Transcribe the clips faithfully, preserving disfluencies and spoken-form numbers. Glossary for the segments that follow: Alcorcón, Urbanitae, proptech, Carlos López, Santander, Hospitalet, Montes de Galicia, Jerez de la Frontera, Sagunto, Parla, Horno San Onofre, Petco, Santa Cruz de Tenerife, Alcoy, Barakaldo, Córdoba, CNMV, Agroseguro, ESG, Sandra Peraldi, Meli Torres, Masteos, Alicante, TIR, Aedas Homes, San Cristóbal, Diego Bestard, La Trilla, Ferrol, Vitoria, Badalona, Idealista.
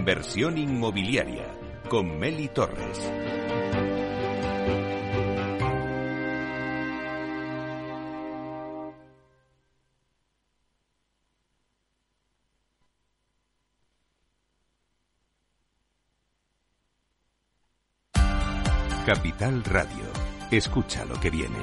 Inversión inmobiliaria con Meli Torres. Capital Radio. Escucha lo que viene.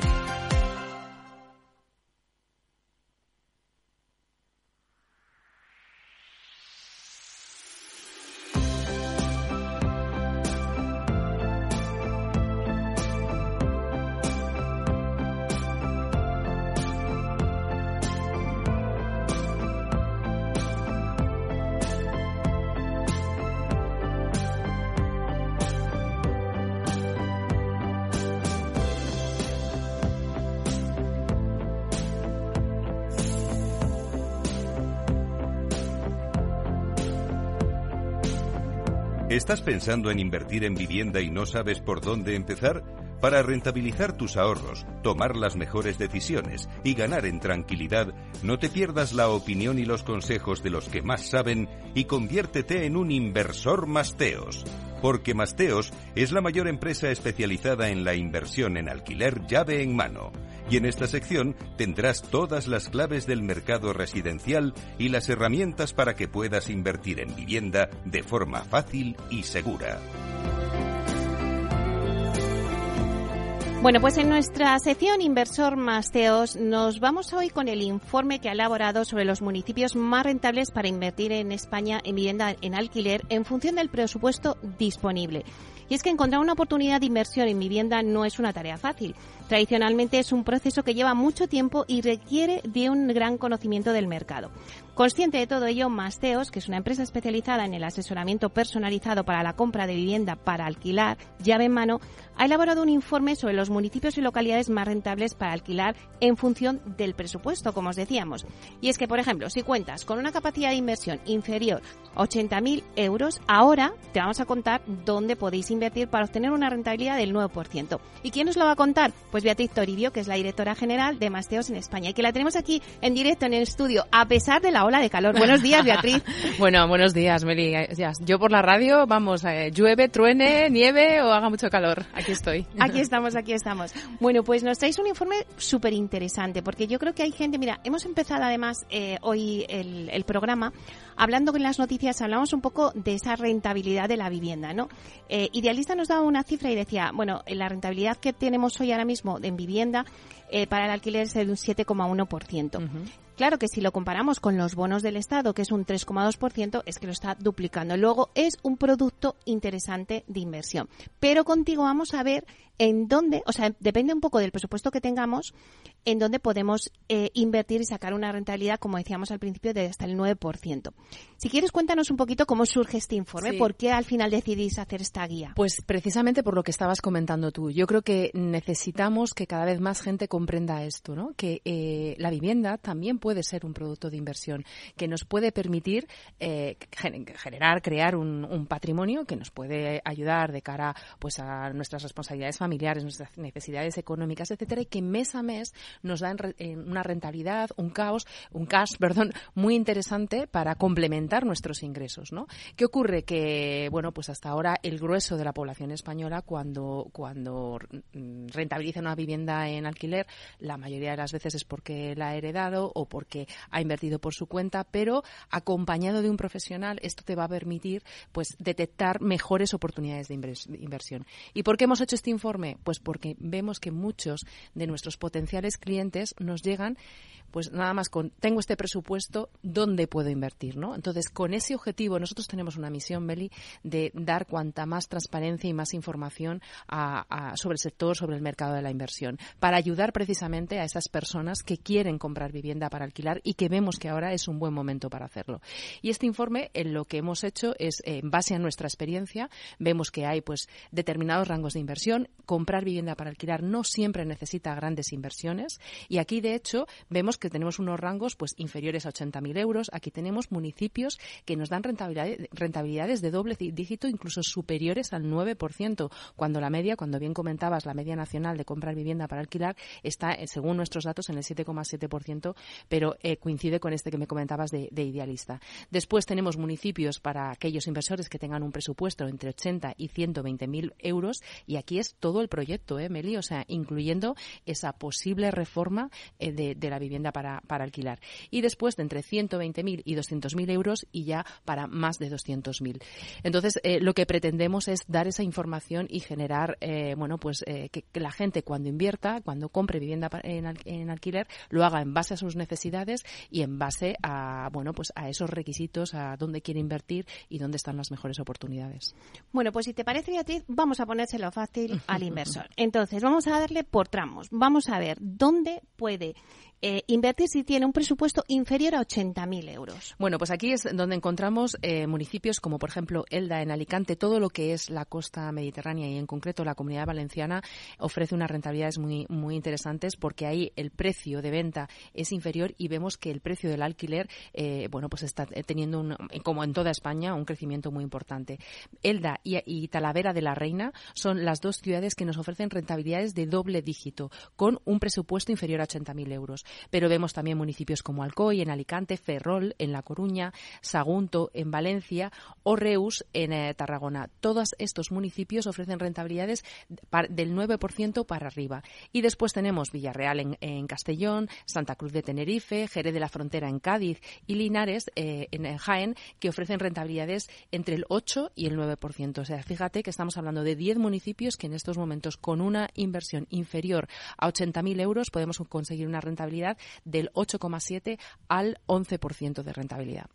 ¿Estás pensando en invertir en vivienda y no sabes por dónde empezar? Para rentabilizar tus ahorros, tomar las mejores decisiones y ganar en tranquilidad, no te pierdas la opinión y los consejos de los que más saben y conviértete en un inversor Masteos. Porque Masteos es la mayor empresa especializada en la inversión en alquiler llave en mano. Y en esta sección tendrás todas las claves del mercado residencial y las herramientas para que puedas invertir en vivienda de forma fácil y segura. Bueno, pues en nuestra sección Inversor Masteos nos vamos hoy con el informe que ha elaborado sobre los municipios más rentables para invertir en España en vivienda en alquiler en función del presupuesto disponible. Y es que encontrar una oportunidad de inversión en vivienda no es una tarea fácil. Tradicionalmente es un proceso que lleva mucho tiempo y requiere de un gran conocimiento del mercado. Consciente de todo ello, Masteos, que es una empresa especializada en el asesoramiento personalizado para la compra de vivienda para alquilar, llave en mano, ha elaborado un informe sobre los municipios y localidades más rentables para alquilar en función del presupuesto, como os decíamos. Y es que, por ejemplo, si cuentas con una capacidad de inversión inferior a ochenta mil euros, ahora te vamos a contar dónde podéis invertir para obtener una rentabilidad del nueve por ciento. ¿Y quién nos lo va a contar? Pues Beatriz Toribio, que es la directora general de Masteos en España y que la tenemos aquí en directo en el estudio, a pesar de la ola de calor. Buenos días, Beatriz. Bueno, buenos días, Meli. Yo por la radio, vamos, eh, llueve, truene, nieve o haga mucho calor. Aquí estoy. Aquí estamos, aquí estamos. Bueno, pues nos traéis un informe súper interesante porque yo creo que hay gente... Mira, hemos empezado además eh, hoy el, el programa hablando con las noticias, hablamos un poco de esa rentabilidad de la vivienda, ¿no? Eh, Idealista nos daba una cifra y decía, bueno, la rentabilidad que tenemos hoy ahora mismo en vivienda eh, para el alquiler es de un siete coma uno por ciento. Uh-huh. Claro que si lo comparamos con los bonos del Estado, que es un tres coma dos por ciento, es que lo está duplicando. Luego es un producto interesante de inversión. Pero contigo vamos a ver en dónde, o sea, depende un poco del presupuesto que tengamos, en dónde podemos eh, invertir y sacar una rentabilidad, como decíamos al principio, de hasta el nueve por ciento. Si quieres, cuéntanos un poquito cómo surge este informe, sí. ¿Por qué al final decidís hacer esta guía? Pues precisamente por lo que estabas comentando tú. Yo creo que necesitamos que cada vez más gente comprenda esto, ¿no? Que eh, la vivienda también puede puede ser un producto de inversión que nos puede permitir eh, generar, crear un, un patrimonio que nos puede ayudar de cara pues a nuestras responsabilidades familiares, nuestras necesidades económicas, etcétera, y que mes a mes nos dan re, eh, una rentabilidad, un caos, un cash, perdón, muy interesante para complementar nuestros ingresos, ¿no? ¿Qué ocurre? Que, bueno, pues hasta ahora el grueso de la población española cuando, cuando rentabiliza una vivienda en alquiler, la mayoría de las veces es porque la ha heredado o por porque ha invertido por su cuenta, pero acompañado de un profesional esto te va a permitir pues detectar mejores oportunidades de inversión. ¿Y por qué hemos hecho este informe? Pues porque vemos que muchos de nuestros potenciales clientes nos llegan pues nada más con tengo este presupuesto, ¿dónde puedo invertir? ¿No? Entonces, con ese objetivo nosotros tenemos una misión, Meli, de dar cuanta más transparencia y más información a, a, sobre el sector, sobre el mercado de la inversión, para ayudar precisamente a esas personas que quieren comprar vivienda para alquilar y que vemos que ahora es un buen momento para hacerlo. Y este informe, en lo que hemos hecho es, en base a nuestra experiencia, vemos que hay pues determinados rangos de inversión. Comprar vivienda para alquilar no siempre necesita grandes inversiones y aquí, de hecho, vemos que tenemos unos rangos pues inferiores a ochenta mil euros. Aquí tenemos municipios que nos dan rentabilidades, rentabilidades de doble dígito, incluso superiores al nueve por ciento, cuando la media, cuando bien comentabas, la media nacional de comprar vivienda para alquilar está, según nuestros datos, en el siete coma siete por ciento, pero pero eh, coincide con este que me comentabas de, de Idealista. Después tenemos municipios para aquellos inversores que tengan un presupuesto entre ochenta y ciento veinte mil euros, y aquí es todo el proyecto, ¿eh, Meli? O sea, incluyendo esa posible reforma eh, de, de la vivienda para, para alquilar. Y después de entre ciento veinte mil y doscientos mil euros, y ya para más de doscientos mil. Entonces, eh, lo que pretendemos es dar esa información y generar, eh, bueno, pues eh, que, que la gente cuando invierta, cuando compre vivienda en, en alquiler, lo haga en base a sus necesidades y en base a, bueno, pues a esos requisitos, a dónde quiere invertir y dónde están las mejores oportunidades. Bueno, pues si te parece, Beatriz, vamos a ponérselo fácil al inversor. Entonces, vamos a darle por tramos. Vamos a ver dónde puede Eh, invertir si tiene un presupuesto inferior a ochenta mil euros. Bueno, pues aquí es donde encontramos eh, municipios como, por ejemplo, Elda en Alicante. Todo lo que es la costa mediterránea y, en concreto, la Comunidad Valenciana ofrece unas rentabilidades muy, muy interesantes, porque ahí el precio de venta es inferior y vemos que el precio del alquiler, eh, bueno, pues está teniendo, un, como en toda España, un crecimiento muy importante. Elda y, y Talavera de la Reina son las dos ciudades que nos ofrecen rentabilidades de doble dígito con un presupuesto inferior a ochenta mil euros. Pero vemos también municipios como Alcoy, en Alicante, Ferrol, en La Coruña, Sagunto, en Valencia, o Reus, en eh, Tarragona. Todos estos municipios ofrecen rentabilidades par- del nueve por ciento para arriba. Y después tenemos Villarreal en, en Castellón, Santa Cruz de Tenerife, Jerez de la Frontera en Cádiz y Linares eh, en Jaén, que ofrecen rentabilidades entre el ocho y el nueve por ciento. O sea, fíjate que estamos hablando de diez municipios que en estos momentos, con una inversión inferior a ochenta mil euros, podemos conseguir una rentabilidad del ocho coma siete al once por ciento de rentabilidad.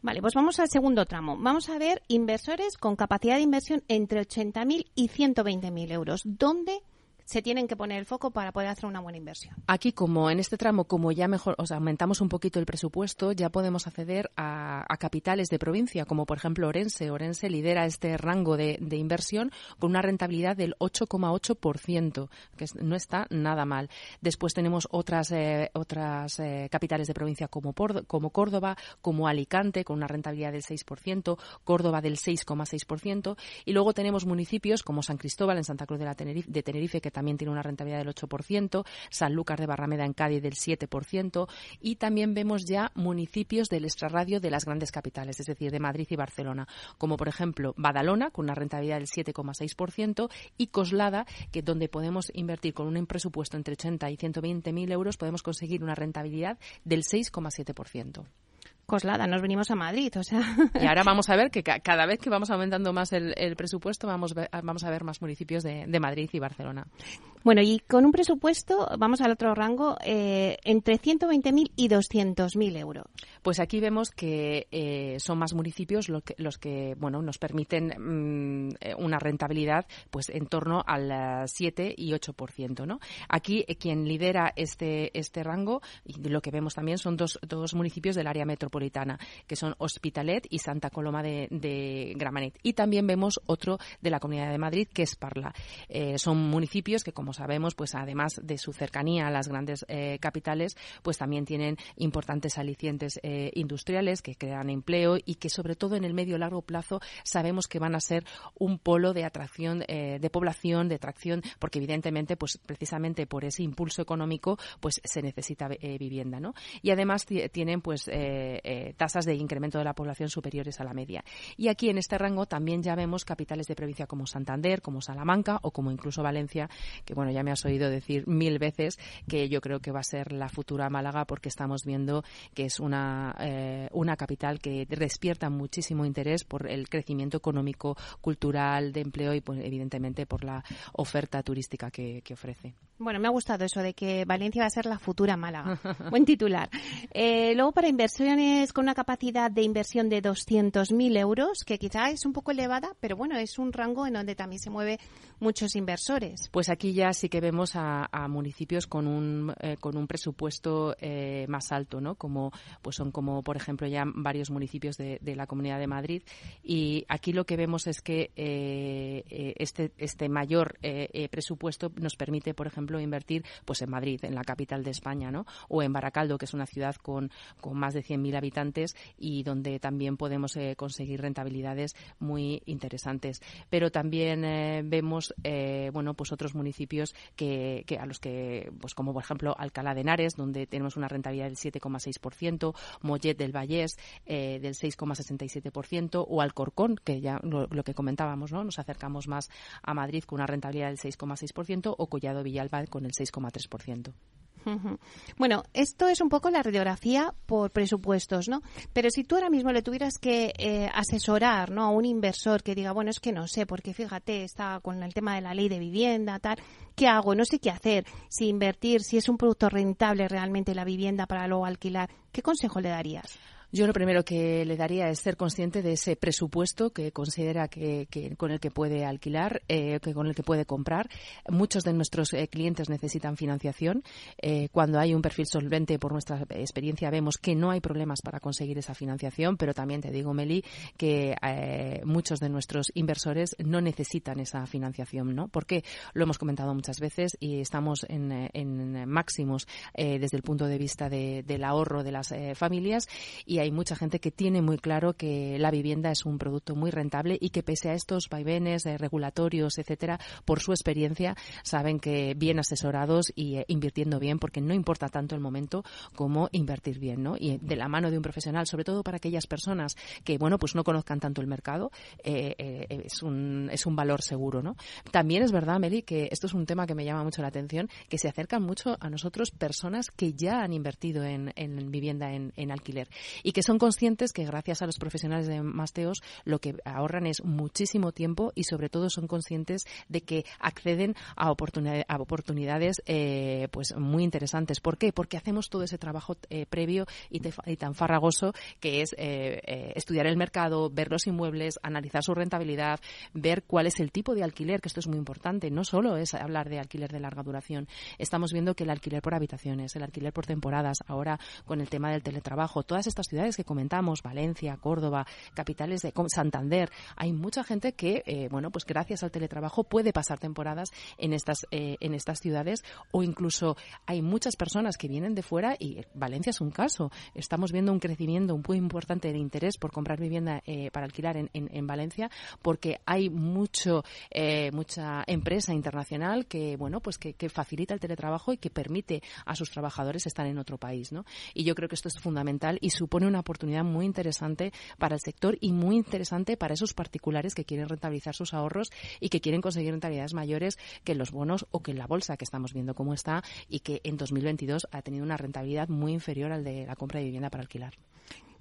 Vale, pues vamos al segundo tramo. Vamos a ver inversores con capacidad de inversión entre ochenta mil y ciento veinte mil euros. ¿Dónde se tienen que poner el foco para poder hacer una buena inversión? Aquí, como en este tramo, como ya mejor, o sea, aumentamos un poquito el presupuesto, ya podemos acceder a, a capitales de provincia, como por ejemplo Orense. Orense lidera este rango de, de inversión con una rentabilidad del ocho coma ocho por ciento, que no está nada mal. Después tenemos otras eh, otras eh, capitales de provincia como, por, como Córdoba, como Alicante, con una rentabilidad del seis por ciento, Córdoba del seis coma seis por ciento, y luego tenemos municipios como San Cristóbal en Santa Cruz de, la Tenerife, de Tenerife, que también tiene una rentabilidad del ocho por ciento, Sanlúcar de Barrameda en Cádiz del siete por ciento, y también vemos ya municipios del extrarradio de las grandes capitales, es decir, de Madrid y Barcelona, como por ejemplo Badalona, con una rentabilidad del siete coma seis por ciento, y Coslada, que donde podemos invertir con un presupuesto entre ochenta y ciento veinte mil euros, podemos conseguir una rentabilidad del seis coma siete por ciento. Coslada, nos venimos a Madrid, o sea. Y ahora vamos a ver que ca- cada vez que vamos aumentando más el, el presupuesto, vamos, ve- vamos a ver más municipios de, de Madrid y Barcelona. Bueno, y con un presupuesto, vamos al otro rango, eh, entre ciento veinte mil y doscientos mil euros. Pues aquí vemos que eh, son más municipios lo que, los que, bueno, nos permiten mmm, una rentabilidad, pues, en torno al siete y ocho por ciento, ¿no? Aquí eh, quien lidera este este rango, y lo que vemos también son dos, dos municipios del área metropolitana, que son Hospitalet y Santa Coloma de, de Gramenet. Y también vemos otro de la Comunidad de Madrid, que es Parla. Eh, son municipios que, como sabemos, pues además de su cercanía a las grandes eh, capitales, pues también tienen importantes alicientes eh, industriales que crean empleo y que, sobre todo en el medio largo plazo, sabemos que van a ser un polo de atracción eh, de población, de atracción, porque evidentemente, pues precisamente por ese impulso económico, pues se necesita eh, vivienda, ¿no? Y además t- tienen, pues eh, Eh, tasas de incremento de la población superiores a la media. Y aquí, en este rango, también ya vemos capitales de provincia como Santander, como Salamanca o como incluso Valencia, que, bueno, ya me has oído decir mil veces que yo creo que va a ser la futura Málaga, porque estamos viendo que es una, eh, una capital que despierta muchísimo interés por el crecimiento económico, cultural, de empleo y, pues, evidentemente, por la oferta turística que, que ofrece. Bueno, me ha gustado eso de que Valencia va a ser la futura Málaga. Buen titular. Eh, luego, para inversiones con una capacidad de inversión de doscientos mil euros, que quizá es un poco elevada, pero bueno, es un rango en donde también se mueven muchos inversores. Pues aquí ya sí que vemos a, a municipios con un eh, con un presupuesto eh, más alto, ¿no? Como pues son como, por ejemplo, ya varios municipios de, de la Comunidad de Madrid. Y aquí lo que vemos es que eh, este este mayor eh, eh, presupuesto nos permite, por ejemplo, invertir pues en Madrid, en la capital de España, ¿no? O en Barakaldo, que es una ciudad con, con más de cien mil habitantes habitantes y donde también podemos eh, conseguir rentabilidades muy interesantes. Pero también eh, vemos tenemos eh, bueno, pues otros municipios que, que a los que, pues como por ejemplo Alcalá de Henares, donde tenemos una rentabilidad del siete coma seis por ciento, Mollet del Vallés eh, del seis coma sesenta y siete por ciento, o Alcorcón, que ya lo, lo que comentábamos, ¿no? Nos acercamos más a Madrid con una rentabilidad del seis coma seis por ciento, o Collado Villalba con el seis coma tres por ciento. Bueno, esto es un poco la radiografía por presupuestos, ¿no? Pero si tú ahora mismo le tuvieras que eh, asesorar, ¿no?, a un inversor que diga, bueno, es que no sé, porque fíjate, está con el tema de la ley de vivienda, tal, ¿qué hago? No sé qué hacer, si invertir, si es un producto rentable realmente la vivienda para luego alquilar, ¿qué consejo le darías? Yo lo primero que le daría es ser consciente de ese presupuesto que considera que, que con el que puede alquilar, eh, que con el que puede comprar. Muchos de nuestros eh, clientes necesitan financiación. Eh, cuando hay un perfil solvente, por nuestra experiencia, vemos que no hay problemas para conseguir esa financiación, pero también te digo, Meli, que eh, muchos de nuestros inversores no necesitan esa financiación, ¿no? Porque lo hemos comentado muchas veces y estamos en, en máximos eh, desde el punto de vista de, del ahorro de las eh, familias, y hay mucha gente que tiene muy claro que la vivienda es un producto muy rentable y que pese a estos vaivenes eh, regulatorios, etcétera, por su experiencia saben que bien asesorados y eh, invirtiendo bien, porque no importa tanto el momento como invertir bien, ¿no? Y de la mano de un profesional, sobre todo para aquellas personas que, bueno, pues no conozcan tanto el mercado, eh, eh, es un es un valor seguro, ¿no? También es verdad, Meli, que esto es un tema que me llama mucho la atención, que se acercan mucho a nosotros personas que ya han invertido en, en vivienda en, en alquiler y que son conscientes que gracias a los profesionales de Masteos lo que ahorran es muchísimo tiempo y sobre todo son conscientes de que acceden a oportunidades, a oportunidades eh, pues muy interesantes. ¿Por qué? Porque hacemos todo ese trabajo eh, previo y, te, y tan farragoso que es eh, eh, estudiar el mercado, ver los inmuebles, analizar su rentabilidad, ver cuál es el tipo de alquiler, que esto es muy importante. No solo es hablar de alquiler de larga duración. Estamos viendo que el alquiler por habitaciones, el alquiler por temporadas, ahora con el tema del teletrabajo, todas estas ciudades que comentamos, Valencia, Córdoba, capitales de Santander, hay mucha gente que, eh, bueno, pues gracias al teletrabajo puede pasar temporadas en estas eh, en estas ciudades, o incluso hay muchas personas que vienen de fuera, y Valencia es un caso. Estamos viendo un crecimiento muy importante de interés por comprar vivienda eh, para alquilar en, en, en Valencia, porque hay mucho eh, mucha empresa internacional que, bueno, pues que, que facilita el teletrabajo y que permite a sus trabajadores estar en otro país, ¿no? Y yo creo que esto es fundamental y supone una oportunidad muy interesante para el sector y muy interesante para esos particulares que quieren rentabilizar sus ahorros y que quieren conseguir rentabilidades mayores que los bonos o que la bolsa, que estamos viendo cómo está y que en dos mil veintidós ha tenido una rentabilidad muy inferior al de la compra de vivienda para alquilar.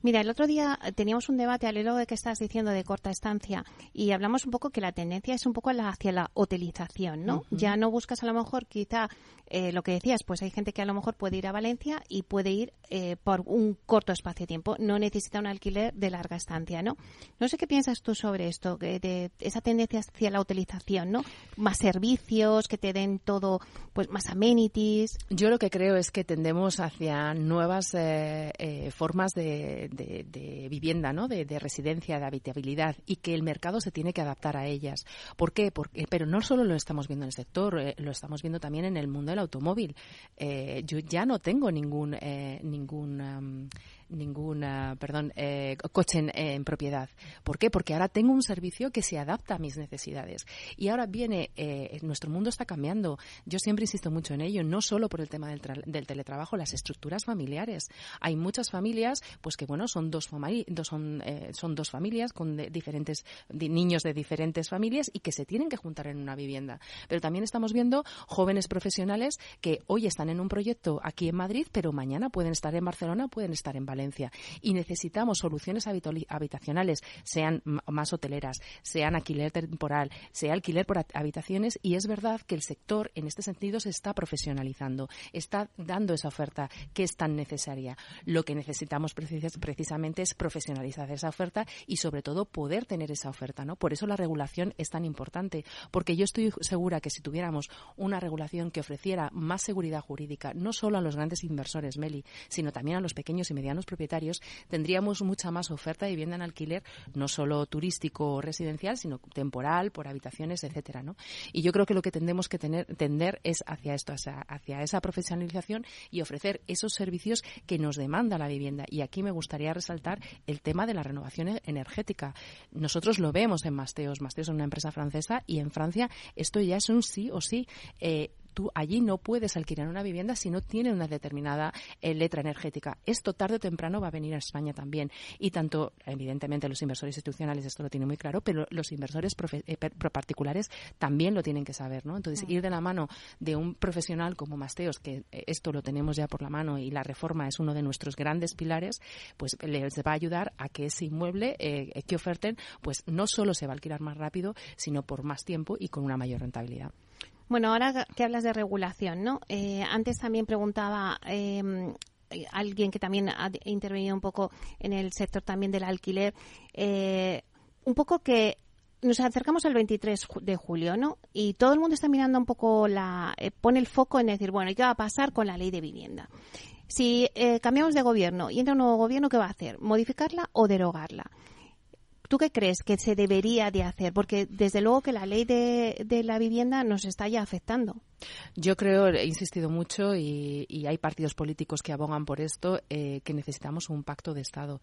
Mira, el otro día teníamos un debate al hilo de que estás diciendo de corta estancia y hablamos un poco que la tendencia es un poco la, hacia la hotelización, ¿no? Uh-huh. Ya no buscas a lo mejor, quizá eh, lo que decías, pues hay gente que a lo mejor puede ir a Valencia y puede ir eh, por un corto espacio de tiempo, no necesita un alquiler de larga estancia, ¿no? No sé qué piensas tú sobre esto, de, de esa tendencia hacia la hotelización, ¿no? Más servicios, que te den todo, pues más amenities. Yo lo que creo es que tendemos hacia nuevas eh, eh, formas de De, de vivienda, ¿no? De, de residencia, de habitabilidad, y que el mercado se tiene que adaptar a ellas. ¿Por qué? Porque, pero no solo lo estamos viendo en el sector, eh, lo estamos viendo también en el mundo del automóvil. Eh, yo ya no tengo ningún eh, ningún um, ninguna, perdón, eh, coche en, eh, en propiedad. ¿Por qué? Porque ahora tengo un servicio que se adapta a mis necesidades. Y ahora viene, eh, nuestro mundo está cambiando. Yo siempre insisto mucho en ello, no solo por el tema del, tra- del teletrabajo, las estructuras familiares. Hay muchas familias, pues que bueno, son dos, fami- dos son, eh, son dos familias con de diferentes de niños de diferentes familias y que se tienen que juntar en una vivienda. Pero también estamos viendo jóvenes profesionales que hoy están en un proyecto aquí en Madrid, pero mañana pueden estar en Barcelona, pueden estar en Valencia. Y necesitamos soluciones habitacionales, sean más hoteleras, sean alquiler temporal, sea alquiler por habitaciones, y es verdad que el sector en este sentido se está profesionalizando, está dando esa oferta que es tan necesaria. Lo que necesitamos precis- precisamente es profesionalizar esa oferta y sobre todo poder tener esa oferta, ¿no? Por eso la regulación es tan importante, porque yo estoy segura que si tuviéramos una regulación que ofreciera más seguridad jurídica, no solo a los grandes inversores, Meli, sino también a los pequeños y medianos propietarios, tendríamos mucha más oferta de vivienda en alquiler, no solo turístico o residencial, sino temporal, por habitaciones, etcétera, ¿no? Y yo creo que lo que tendemos que tener, tender es hacia esto, hacia, hacia esa profesionalización y ofrecer esos servicios que nos demanda la vivienda. Y aquí me gustaría resaltar el tema de la renovación energética. Nosotros lo vemos en Masteos. Masteos es una empresa francesa y en Francia esto ya es un sí o sí. Eh, tú allí no puedes alquilar una vivienda si no tiene una determinada eh, letra energética. Esto tarde o temprano va a venir a España también. Y tanto, evidentemente, los inversores institucionales esto lo tienen muy claro, pero los inversores profe- eh, particulares también lo tienen que saber, ¿no? Entonces, uh-huh. ir de la mano de un profesional como Masteos, que eh, esto lo tenemos ya por la mano y la reforma es uno de nuestros grandes pilares, pues les va a ayudar a que ese inmueble eh, que oferten, pues no solo se va a alquilar más rápido, sino por más tiempo y con una mayor rentabilidad. Bueno, ahora que hablas de regulación, ¿no? Eh, antes también preguntaba eh, alguien que también ha intervenido un poco en el sector también del alquiler, eh, un poco que nos acercamos al veintitrés de julio, ¿no? Y todo el mundo está mirando un poco, la eh, pone el foco en decir, bueno, ¿y qué va a pasar con la ley de vivienda? Si eh, cambiamos de gobierno y entra un nuevo gobierno, ¿qué va a hacer? ¿Modificarla o derogarla? ¿Tú qué crees que se debería de hacer? Porque desde luego que la ley de, de la vivienda nos está ya afectando. Yo creo, he insistido mucho y, y hay partidos políticos que abogan por esto, eh, que necesitamos un pacto de Estado.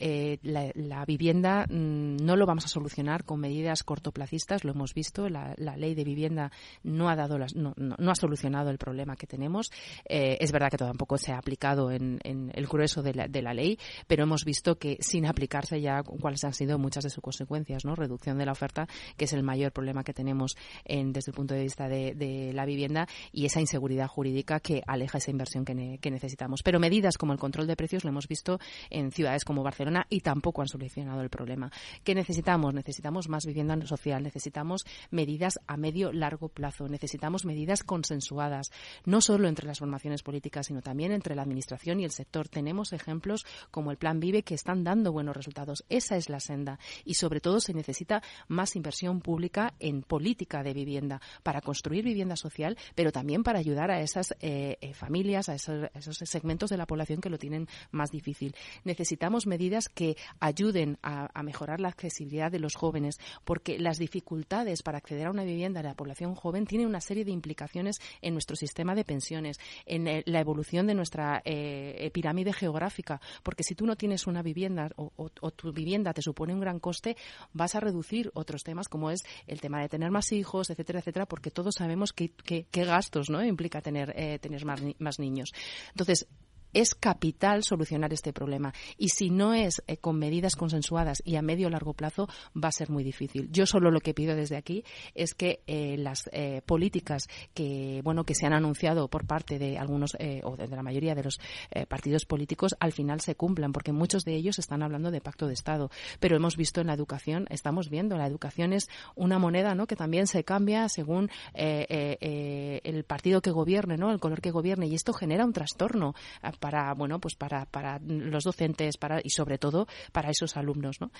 Eh, la, la vivienda mmm, no lo vamos a solucionar con medidas cortoplacistas, lo hemos visto, la, la ley de vivienda no ha dado las, no, no, no ha solucionado el problema que tenemos. Eh, es verdad que tampoco se ha aplicado en, en el grueso de la, de la ley, pero hemos visto que sin aplicarse ya cuáles han sido muchas de sus consecuencias, ¿no? Reducción de la oferta, que es el mayor problema que tenemos en, desde el punto de vista de, de la vivienda y esa inseguridad jurídica que aleja esa inversión que, ne, que necesitamos. Pero medidas como el control de precios lo hemos visto en ciudades como Barcelona y tampoco han solucionado el problema. ¿Qué necesitamos? Necesitamos más vivienda social, necesitamos medidas a medio largo plazo, necesitamos medidas consensuadas, no solo entre las formaciones políticas, sino también entre la administración y el sector. Tenemos ejemplos como el Plan Vive que están dando buenos resultados. Esa es la senda y sobre todo se necesita más inversión pública en política de vivienda para construir vivienda social, pero también para ayudar a esas eh, eh, familias, a esos, a esos segmentos de la población que lo tienen más difícil. Necesitamos medidas que ayuden a, a mejorar la accesibilidad de los jóvenes, porque las dificultades para acceder a una vivienda de la población joven tienen una serie de implicaciones en nuestro sistema de pensiones, en eh, la evolución de nuestra eh, pirámide geográfica, porque si tú no tienes una vivienda o, o, o tu vivienda te supone un gran coste, vas a reducir otros temas como es el tema de tener más hijos, etcétera, etcétera, porque todos sabemos que Qué, qué gastos, ¿no? implica tener eh, tener más, ni- más niños. Entonces, es capital solucionar este problema y si no es eh, con medidas consensuadas y a medio o largo plazo va a ser muy difícil. Yo solo lo que pido desde aquí es que eh, las eh, políticas que bueno que se han anunciado por parte de algunos eh, o de, de la mayoría de los eh, partidos políticos al final se cumplan, porque muchos de ellos están hablando de pacto de Estado, pero hemos visto en la educación, estamos viendo, la educación es una moneda, ¿no? que también se cambia según eh, eh, eh, el partido que gobierne, ¿no? el color que gobierne, y esto genera un trastorno para bueno pues para para los docentes para y sobre todo para esos alumnos, ¿no?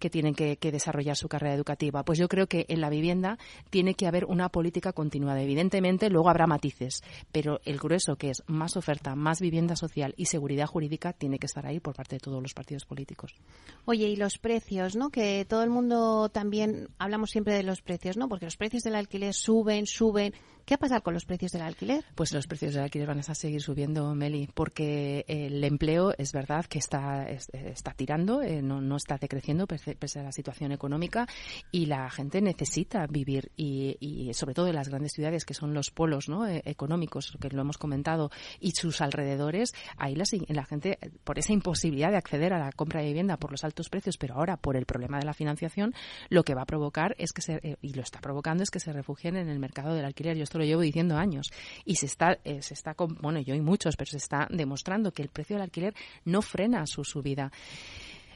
que tienen que, que desarrollar su carrera educativa. Pues yo creo que en la vivienda tiene que haber una política continuada. Evidentemente luego habrá matices, pero el grueso, que es más oferta, más vivienda social y seguridad jurídica, tiene que estar ahí por parte de todos los partidos políticos. Oye, y los precios, ¿no? que todo el mundo también hablamos siempre de los precios, ¿no? porque los precios del alquiler suben, suben. ¿Qué va a pasar con los precios del alquiler? Pues los precios del alquiler van a seguir subiendo, Meli, porque el empleo es verdad que está, está tirando, eh, no, no está decreciendo pese a la situación económica, y la gente necesita vivir y, y sobre todo en las grandes ciudades que son los polos, ¿no? eh, económicos, que lo hemos comentado, y sus alrededores, ahí la, la gente, por esa imposibilidad de acceder a la compra de vivienda por los altos precios, pero ahora por el problema de la financiación, lo que va a provocar es que se, eh, y lo está provocando, es que se refugien en el mercado del alquiler. Yo estoy lo llevo diciendo años y se está eh, se está con, bueno yo y muchos pero se está demostrando que el precio del alquiler no frena su subida.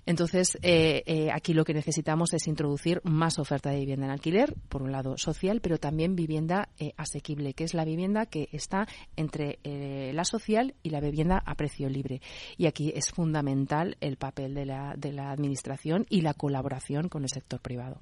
Entonces, eh, eh, aquí lo que necesitamos es introducir más oferta de vivienda en alquiler, por un lado social, pero también vivienda eh, asequible, que es la vivienda que está entre eh, la social y la vivienda a precio libre. Y aquí es fundamental el papel de la, de la administración y la colaboración con el sector privado.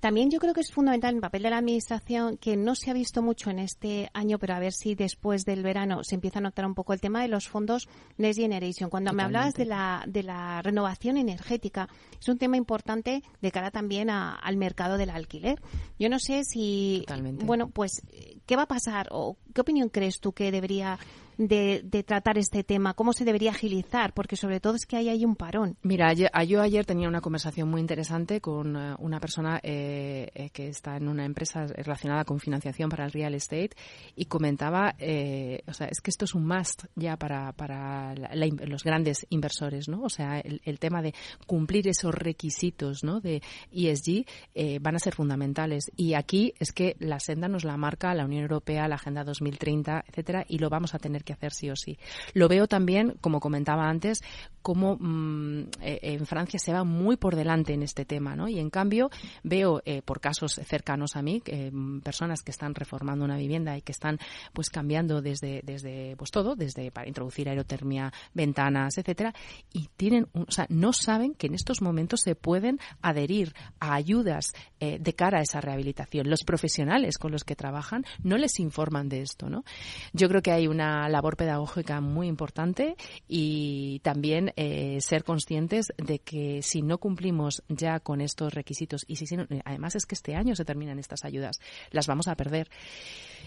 También yo creo que es fundamental en papel de la Administración, que no se ha visto mucho en este año, pero a ver si después del verano se empieza a notar un poco el tema de los fondos Next Generation. Cuando Totalmente. Me hablabas de la de la renovación energética, es un tema importante de cara también a, al mercado del alquiler. Yo no sé si, Totalmente. Bueno, pues, ¿qué va a pasar? ¿O qué opinión crees tú que debería de, de tratar este tema? ¿Cómo se debería agilizar? Porque sobre todo es que hay ahí un parón. Mira, ayer, yo ayer tenía una conversación muy interesante con una persona... Eh, que está en una empresa relacionada con financiación para el real estate y comentaba, eh, o sea, es que esto es un must ya para, para la, la, los grandes inversores, ¿no? O sea, el, el tema de cumplir esos requisitos, ¿no?, de E S G eh, van a ser fundamentales. Y aquí es que la senda nos la marca la Unión Europea, la Agenda dos mil treinta, etcétera, y lo vamos a tener que hacer sí o sí. Lo veo también, como comentaba antes, como mmm, en Francia se va muy por delante en este tema, ¿no? Y en cambio veo Eh, por casos cercanos a mí, eh, personas que están reformando una vivienda y que están pues cambiando desde desde pues todo, desde para introducir aerotermia, ventanas, etcétera, y tienen, un, o sea, no saben que en estos momentos se pueden adherir a ayudas eh, de cara a esa rehabilitación. Los profesionales con los que trabajan no les informan de esto, ¿no? Yo creo que hay una labor pedagógica muy importante y también eh, ser conscientes de que si no cumplimos ya con estos requisitos y si se además es que este año se terminan estas ayudas, las vamos a perder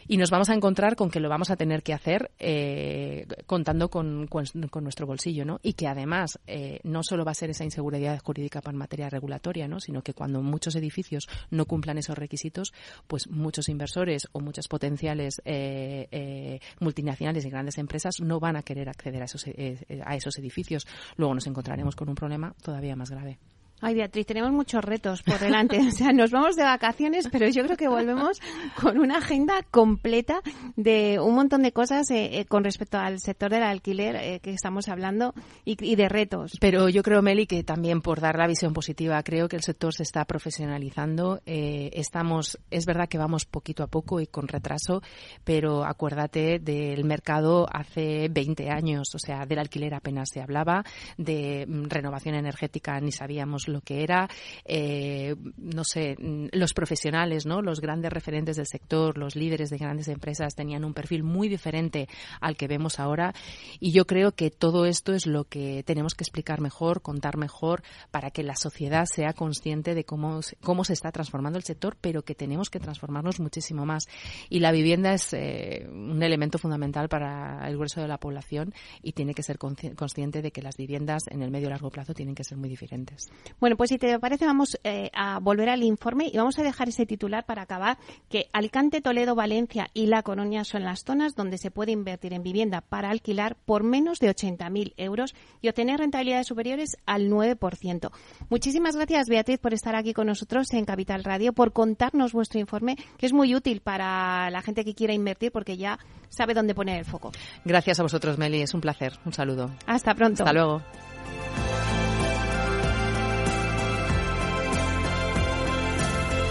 y nos vamos a encontrar con que lo vamos a tener que hacer eh, contando con, con, con nuestro bolsillo, ¿no? Y que además eh, no solo va a ser esa inseguridad jurídica para materia regulatoria, ¿no?, sino que cuando muchos edificios no cumplan esos requisitos, pues muchos inversores o muchas potenciales eh, eh, multinacionales y grandes empresas no van a querer acceder a esos, eh, a esos edificios. Luego nos encontraremos con un problema todavía más grave. Ay, Beatriz, tenemos muchos retos por delante. O sea, nos vamos de vacaciones, pero yo creo que volvemos con una agenda completa de un montón de cosas eh, eh, con respecto al sector del alquiler eh, que estamos hablando y, y de retos. Pero yo creo, Meli, que también por dar la visión positiva, creo que el sector se está profesionalizando. Eh, estamos, es verdad que vamos poquito a poco y con retraso, pero acuérdate del mercado hace veinte años. O sea, del alquiler apenas se hablaba, de renovación energética ni sabíamos lo que era, eh, no sé, los profesionales, ¿no?, los grandes referentes del sector, los líderes de grandes empresas tenían un perfil muy diferente al que vemos ahora, y yo creo que todo esto es lo que tenemos que explicar mejor, contar mejor, para que la sociedad sea consciente de cómo, cómo se está transformando el sector, pero que tenemos que transformarnos muchísimo más. Y la vivienda es eh, un elemento fundamental para el grueso de la población y tiene que ser consci- consciente de que las viviendas en el medio y largo plazo tienen que ser muy diferentes. Bueno, pues si te parece vamos eh, a volver al informe y vamos a dejar ese titular para acabar, que Alicante, Toledo, Valencia y La Coruña son las zonas donde se puede invertir en vivienda para alquilar por menos de ochenta mil euros y obtener rentabilidades superiores al nueve por ciento. Muchísimas gracias, Beatriz, por estar aquí con nosotros en Capital Radio, por contarnos vuestro informe, que es muy útil para la gente que quiera invertir porque ya sabe dónde poner el foco. Gracias a vosotros, Meli, es un placer. Un saludo. Hasta pronto. Hasta luego.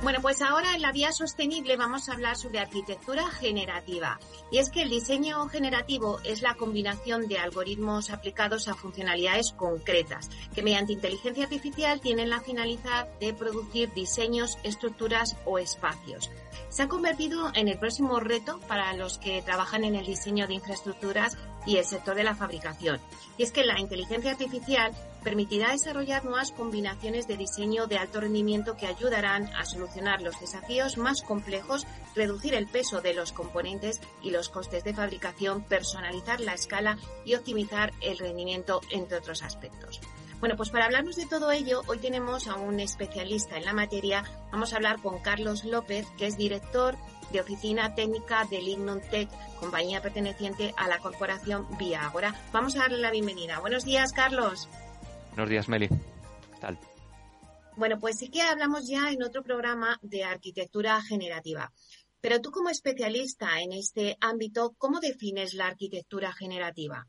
Bueno, pues ahora en la vía sostenible vamos a hablar sobre arquitectura generativa. Y es que el diseño generativo es la combinación de algoritmos aplicados a funcionalidades concretas, que mediante inteligencia artificial tienen la finalidad de producir diseños, estructuras o espacios. Se ha convertido en el próximo reto para los que trabajan en el diseño de infraestructuras y el sector de la fabricación. Y es que la inteligencia artificial permitirá desarrollar nuevas combinaciones de diseño de alto rendimiento que ayudarán a solucionar los desafíos más complejos, reducir el peso de los componentes y los costes de fabricación, personalizar la escala y optimizar el rendimiento, entre otros aspectos. Bueno, pues para hablarnos de todo ello, hoy tenemos a un especialista en la materia. Vamos a hablar con Carlos López, que es director de Oficina Técnica de Lignum Tech, compañía perteneciente a la corporación Vía Ágora. Vamos a darle la bienvenida. Buenos días, Carlos. Buenos días, Meli. ¿Qué tal? Bueno, pues sí que hablamos ya en otro programa de arquitectura generativa. Pero tú, como especialista en este ámbito, ¿cómo defines la arquitectura generativa?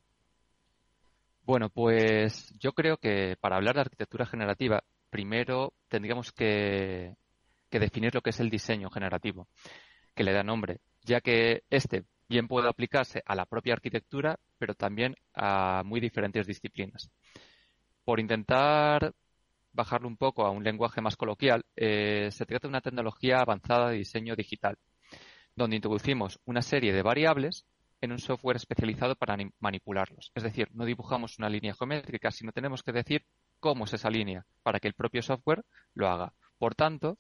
Bueno, pues yo creo que para hablar de arquitectura generativa, primero tendríamos que, que definir lo que es el diseño generativo, que le da nombre, ya que este bien puede aplicarse a la propia arquitectura, pero también a muy diferentes disciplinas. Por intentar bajarlo un poco a un lenguaje más coloquial, eh, se trata de una tecnología avanzada de diseño digital, donde introducimos una serie de variables en un software especializado para manipularlos. Es decir, no dibujamos una línea geométrica, sino tenemos que decir cómo es esa línea para que el propio software lo haga. Por tanto,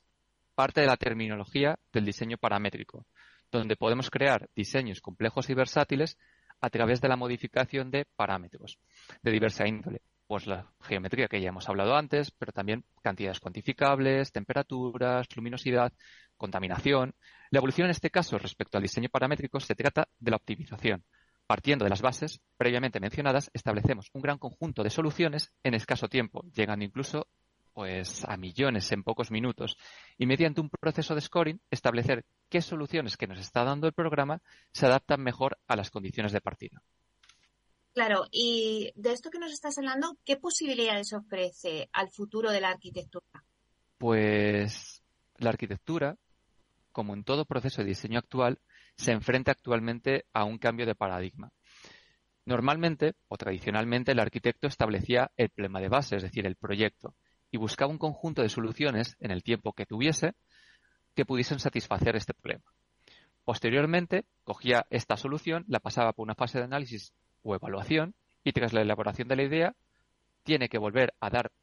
parte de la terminología del diseño paramétrico, donde podemos crear diseños complejos y versátiles a través de la modificación de parámetros de diversa índole. Pues la geometría que ya hemos hablado antes, pero también cantidades cuantificables, temperaturas, luminosidad, contaminación. La evolución en este caso respecto al diseño paramétrico se trata de la optimización. Partiendo de las bases previamente mencionadas, establecemos un gran conjunto de soluciones en escaso tiempo, llegando incluso pues, a millones en pocos minutos. Y mediante un proceso de scoring, establecer qué soluciones que nos está dando el programa se adaptan mejor a las condiciones de partida. Claro, y de esto que nos estás hablando, ¿qué posibilidades ofrece al futuro de la arquitectura? Pues la arquitectura, como en todo proceso de diseño actual, se enfrenta actualmente a un cambio de paradigma. Normalmente, o tradicionalmente, el arquitecto establecía el problema de base, es decir, el proyecto, y buscaba un conjunto de soluciones en el tiempo que tuviese que pudiesen satisfacer este problema. Posteriormente, cogía esta solución, la pasaba por una fase de análisis o evaluación, y tras la elaboración de la idea tiene que volver a dar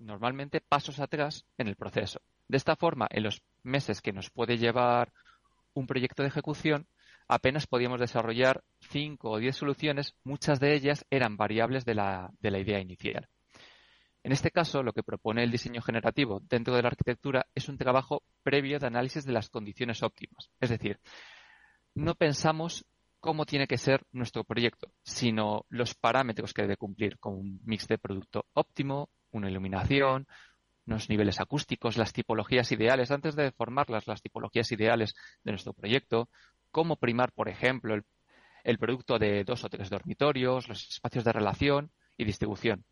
normalmente pasos atrás en el proceso. De esta forma, en los meses que nos puede llevar un proyecto de ejecución, apenas podíamos desarrollar cinco o diez soluciones, muchas de ellas eran variables de la, de la idea inicial. En este caso, lo que propone el diseño generativo dentro de la arquitectura es un trabajo previo de análisis de las condiciones óptimas. Es decir, no pensamos cómo tiene que ser nuestro proyecto, sino los parámetros que debe cumplir, con un mix de producto óptimo, una iluminación, los niveles acústicos, las tipologías ideales, antes de formarlas, las tipologías ideales de nuestro proyecto, cómo primar, por ejemplo, el, el producto de dos o tres dormitorios, los espacios de relación y distribución.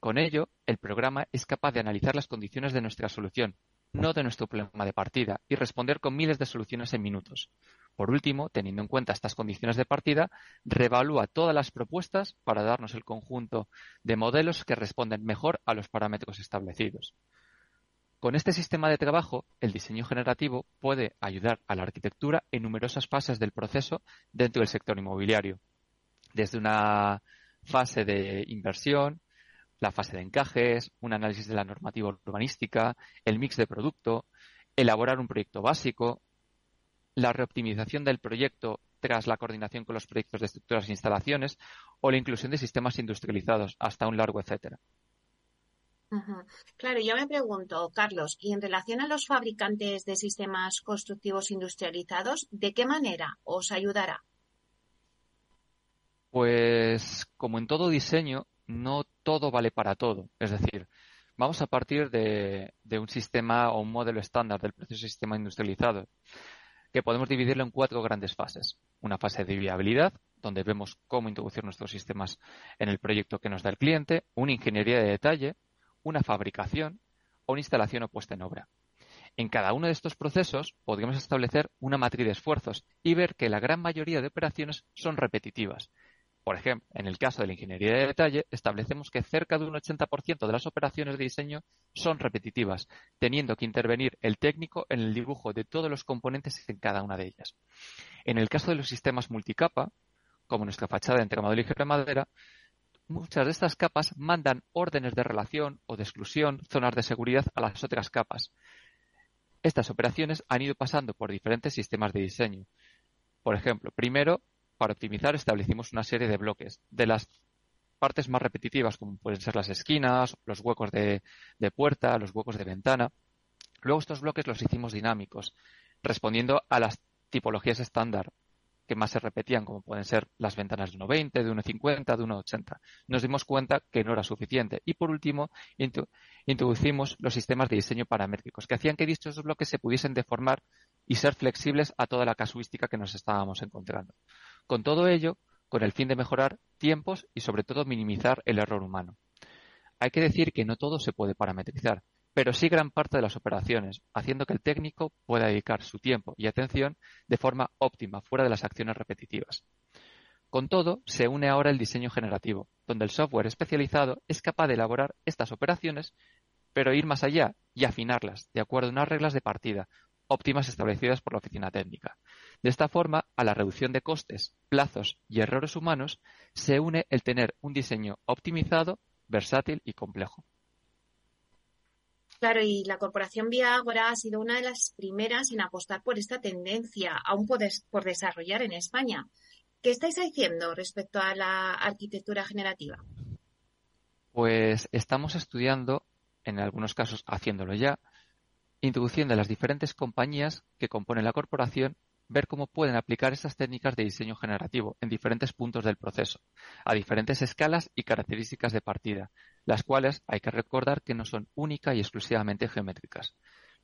Con ello, el programa es capaz de analizar las condiciones de nuestra solución, no de nuestro problema de partida, y responder con miles de soluciones en minutos. Por último, teniendo en cuenta estas condiciones de partida, reevalúa todas las propuestas para darnos el conjunto de modelos que responden mejor a los parámetros establecidos. Con este sistema de trabajo, el diseño generativo puede ayudar a la arquitectura en numerosas fases del proceso dentro del sector inmobiliario, desde una fase de inversión, la fase de encajes, un análisis de la normativa urbanística, el mix de producto, elaborar un proyecto básico, la reoptimización del proyecto tras la coordinación con los proyectos de estructuras e instalaciones o la inclusión de sistemas industrializados, hasta un largo etcétera. Uh-huh. Claro, yo me pregunto, Carlos, y en relación a los fabricantes de sistemas constructivos industrializados, ¿de qué manera os ayudará? Pues, como en todo diseño, no todo vale para todo. Es decir, vamos a partir de, de un sistema o un modelo estándar del proceso de sistema industrializado, que podemos dividirlo en cuatro grandes fases. Una fase de viabilidad, donde vemos cómo introducir nuestros sistemas en el proyecto que nos da el cliente, una ingeniería de detalle, una fabricación o una instalación o puesta en obra. En cada uno de estos procesos podríamos establecer una matriz de esfuerzos y ver que la gran mayoría de operaciones son repetitivas. Por ejemplo, en el caso de la ingeniería de detalle, establecemos que cerca de un ochenta por ciento de las operaciones de diseño son repetitivas, teniendo que intervenir el técnico en el dibujo de todos los componentes en cada una de ellas. En el caso de los sistemas multicapa, como nuestra fachada entre madera ligera y madera, muchas de estas capas mandan órdenes de relación o de exclusión, zonas de seguridad a las otras capas. Estas operaciones han ido pasando por diferentes sistemas de diseño. Por ejemplo, primero, para optimizar establecimos una serie de bloques. De las partes más repetitivas, como pueden ser las esquinas, los huecos de, de puerta, los huecos de ventana. Luego estos bloques los hicimos dinámicos, respondiendo a las tipologías estándar que más se repetían, como pueden ser las ventanas de uno veinte, de uno cincuenta, de uno ochenta. Nos dimos cuenta que no era suficiente. Y por último, intu- introducimos los sistemas de diseño paramétricos, que hacían que dichos bloques se pudiesen deformar y ser flexibles a toda la casuística que nos estábamos encontrando. Con todo ello, con el fin de mejorar tiempos y sobre todo minimizar el error humano. Hay que decir que no todo se puede parametrizar, pero sí gran parte de las operaciones, haciendo que el técnico pueda dedicar su tiempo y atención de forma óptima, fuera de las acciones repetitivas. Con todo, se une ahora el diseño generativo, donde el software especializado es capaz de elaborar estas operaciones, pero ir más allá y afinarlas, de acuerdo a unas reglas de partida óptimas establecidas por la oficina técnica. De esta forma, a la reducción de costes, plazos y errores humanos se une el tener un diseño optimizado, versátil y complejo. Claro, y la corporación Vía Ágora ha sido una de las primeras en apostar por esta tendencia, aún por, des- por desarrollar en España. ¿Qué estáis haciendo respecto a la arquitectura generativa? Pues estamos estudiando, en algunos casos haciéndolo ya, introduciendo a las diferentes compañías que componen la corporación, ver cómo pueden aplicar estas técnicas de diseño generativo en diferentes puntos del proceso, a diferentes escalas y características de partida, las cuales hay que recordar que no son única y exclusivamente geométricas.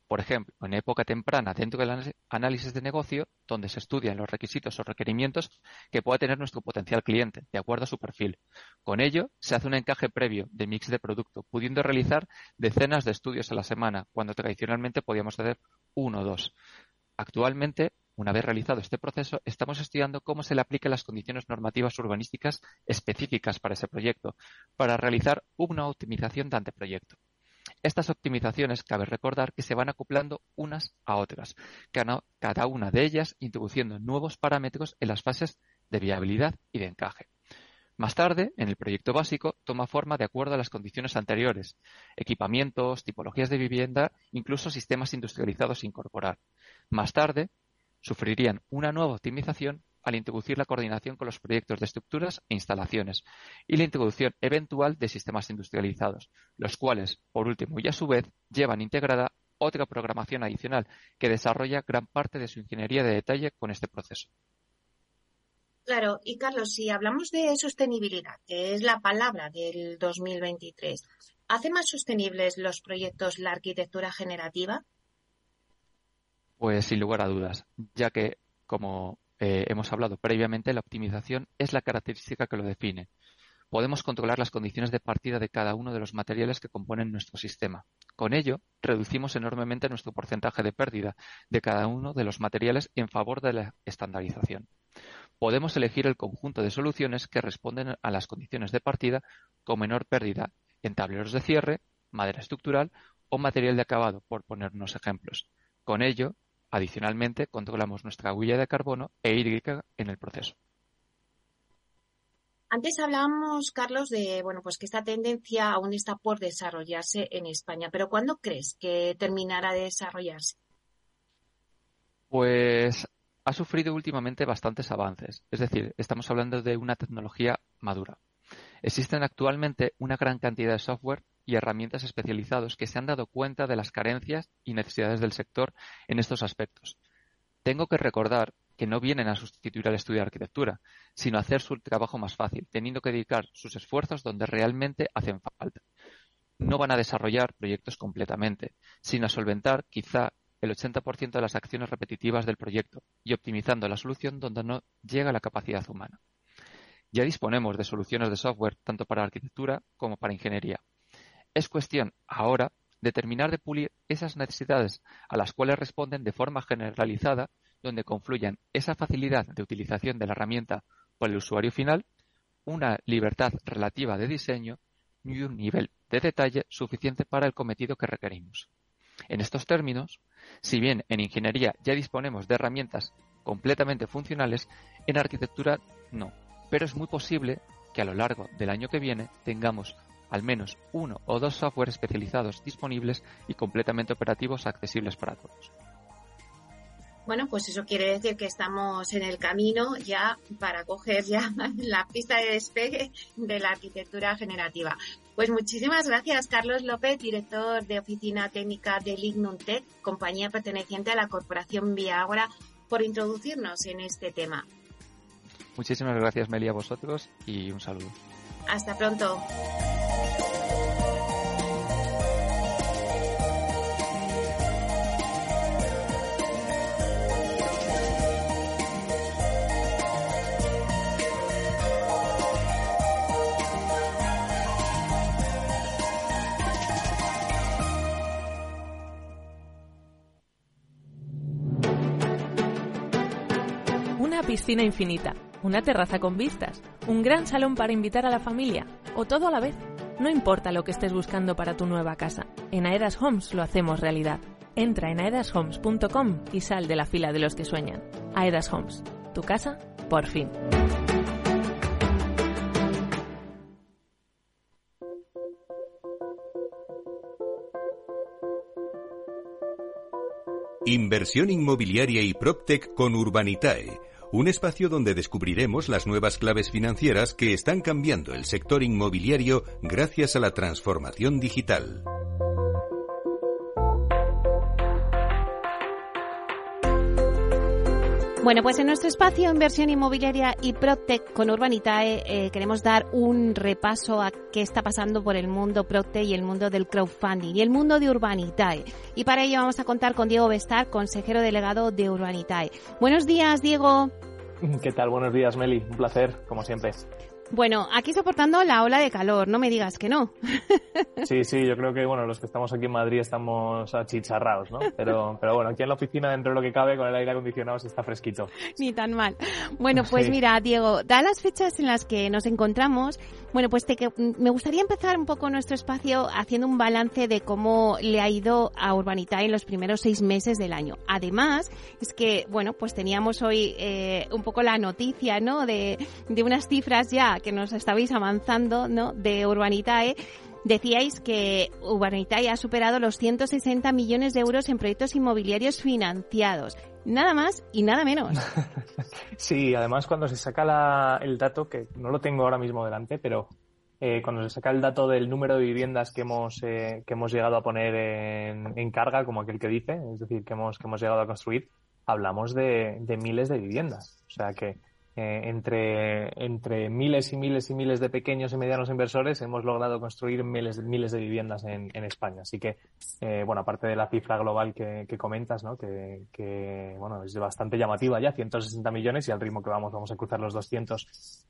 Por ejemplo, en época temprana, dentro del análisis de negocio, donde se estudian los requisitos o requerimientos que pueda tener nuestro potencial cliente, de acuerdo a su perfil. Con ello, se hace un encaje previo de mix de producto, pudiendo realizar decenas de estudios a la semana, cuando tradicionalmente podíamos hacer uno o dos. Actualmente, una vez realizado este proceso, estamos estudiando cómo se le aplican las condiciones normativas urbanísticas específicas para ese proyecto, para realizar una optimización de anteproyecto. Estas optimizaciones cabe recordar que se van acoplando unas a otras, cada una de ellas introduciendo nuevos parámetros en las fases de viabilidad y de encaje. Más tarde, en el proyecto básico, toma forma de acuerdo a las condiciones anteriores, equipamientos, tipologías de vivienda, incluso sistemas industrializados sin incorporar. Más tarde, sufrirían una nueva optimización al introducir la coordinación con los proyectos de estructuras e instalaciones y la introducción eventual de sistemas industrializados, los cuales, por último y a su vez, llevan integrada otra programación adicional que desarrolla gran parte de su ingeniería de detalle con este proceso. Claro, y Carlos, si hablamos de sostenibilidad, que es la palabra del dos mil veintitrés, ¿hace más sostenibles los proyectos la arquitectura generativa? Pues sin lugar a dudas, ya que, como eh, hemos hablado previamente, la optimización es la característica que lo define. Podemos controlar las condiciones de partida de cada uno de los materiales que componen nuestro sistema. Con ello, reducimos enormemente nuestro porcentaje de pérdida de cada uno de los materiales en favor de la estandarización. Podemos elegir el conjunto de soluciones que responden a las condiciones de partida con menor pérdida en tableros de cierre, madera estructural o material de acabado, por ponernos ejemplos. Con ello, adicionalmente, controlamos nuestra huella de carbono e hídrica en el proceso. Antes hablábamos, Carlos, de bueno, pues que esta tendencia aún está por desarrollarse en España, pero ¿cuándo crees que terminará de desarrollarse? Pues ha sufrido últimamente bastantes avances, es decir, estamos hablando de una tecnología madura. Existen actualmente una gran cantidad de software y herramientas especializados que se han dado cuenta de las carencias y necesidades del sector en estos aspectos. Tengo que recordar que no vienen a sustituir al estudio de arquitectura, sino a hacer su trabajo más fácil, teniendo que dedicar sus esfuerzos donde realmente hacen falta. No van a desarrollar proyectos completamente, sino a solventar quizá el ochenta por ciento de las acciones repetitivas del proyecto y optimizando la solución donde no llega la capacidad humana. Ya disponemos de soluciones de software tanto para arquitectura como para ingeniería. Es cuestión ahora de terminar de pulir esas necesidades a las cuales responden de forma generalizada, donde confluyan esa facilidad de utilización de la herramienta por el usuario final, una libertad relativa de diseño y un nivel de detalle suficiente para el cometido que requerimos. En estos términos, si bien en ingeniería ya disponemos de herramientas completamente funcionales, en arquitectura no, pero es muy posible que a lo largo del año que viene tengamos al menos uno o dos software especializados disponibles y completamente operativos accesibles para todos. Bueno, pues eso quiere decir que estamos en el camino ya para coger ya la pista de despegue de la arquitectura generativa. Pues muchísimas gracias, Carlos López, director de Oficina Técnica de Lignum Tech, compañía perteneciente a la Corporación Vía Ágora, por introducirnos en este tema. Muchísimas gracias, Meli, a vosotros y un saludo. Hasta pronto. Piscina infinita, una terraza con vistas, un gran salón para invitar a la familia, o todo a la vez. No importa lo que estés buscando para tu nueva casa, en Aedas Homes lo hacemos realidad. Entra en aedas homes punto com y sal de la fila de los que sueñan. Aedas Homes, tu casa, por fin. Inversión inmobiliaria y proptech con Urbanitae. Un espacio donde descubriremos las nuevas claves financieras que están cambiando el sector inmobiliario gracias a la transformación digital. Bueno, pues en nuestro espacio Inversión Inmobiliaria y PropTech con Urbanitae eh, queremos dar un repaso a qué está pasando por el mundo PropTech y el mundo del crowdfunding y el mundo de Urbanitae. Y para ello vamos a contar con Diego Bestard, consejero delegado de Urbanitae. Buenos días, Diego. ¿Qué tal? Buenos días, Meli. Un placer, como siempre. Bueno, aquí soportando la ola de calor, no me digas que no. Sí, sí, yo creo que bueno, los que estamos aquí en Madrid estamos achicharrados, ¿no? Pero, pero bueno, aquí en la oficina, dentro de lo que cabe, con el aire acondicionado se está fresquito. Ni tan mal. Bueno, pues sí. Mira, Diego, dadas las fechas en las que nos encontramos, bueno, pues te, me gustaría empezar un poco nuestro espacio haciendo un balance de cómo le ha ido a Urbanitae en los primeros seis meses del año. Además, es que, bueno, pues teníamos hoy eh, un poco la noticia, ¿no?, de, de unas cifras ya que nos estabais avanzando, ¿no?, de Urbanitae. Decíais que Urbanitae ha superado los ciento sesenta millones de euros en proyectos inmobiliarios financiados. Nada más y nada menos. Sí, además cuando se saca la, el dato, que no lo tengo ahora mismo delante, pero eh, cuando se saca el dato del número de viviendas que hemos eh, que hemos llegado a poner en, en carga, como aquel que dice, es decir, que hemos que hemos llegado a construir, hablamos de, de miles de viviendas. O sea que eh, entre, entre miles y miles y miles de pequeños y medianos inversores hemos logrado construir miles, miles de viviendas en, en España. Así que, eh, bueno, aparte de la cifra global que, que comentas, ¿no? Que, que, bueno, es bastante llamativa ya, ciento sesenta millones, y al ritmo que vamos, vamos a cruzar los doscientos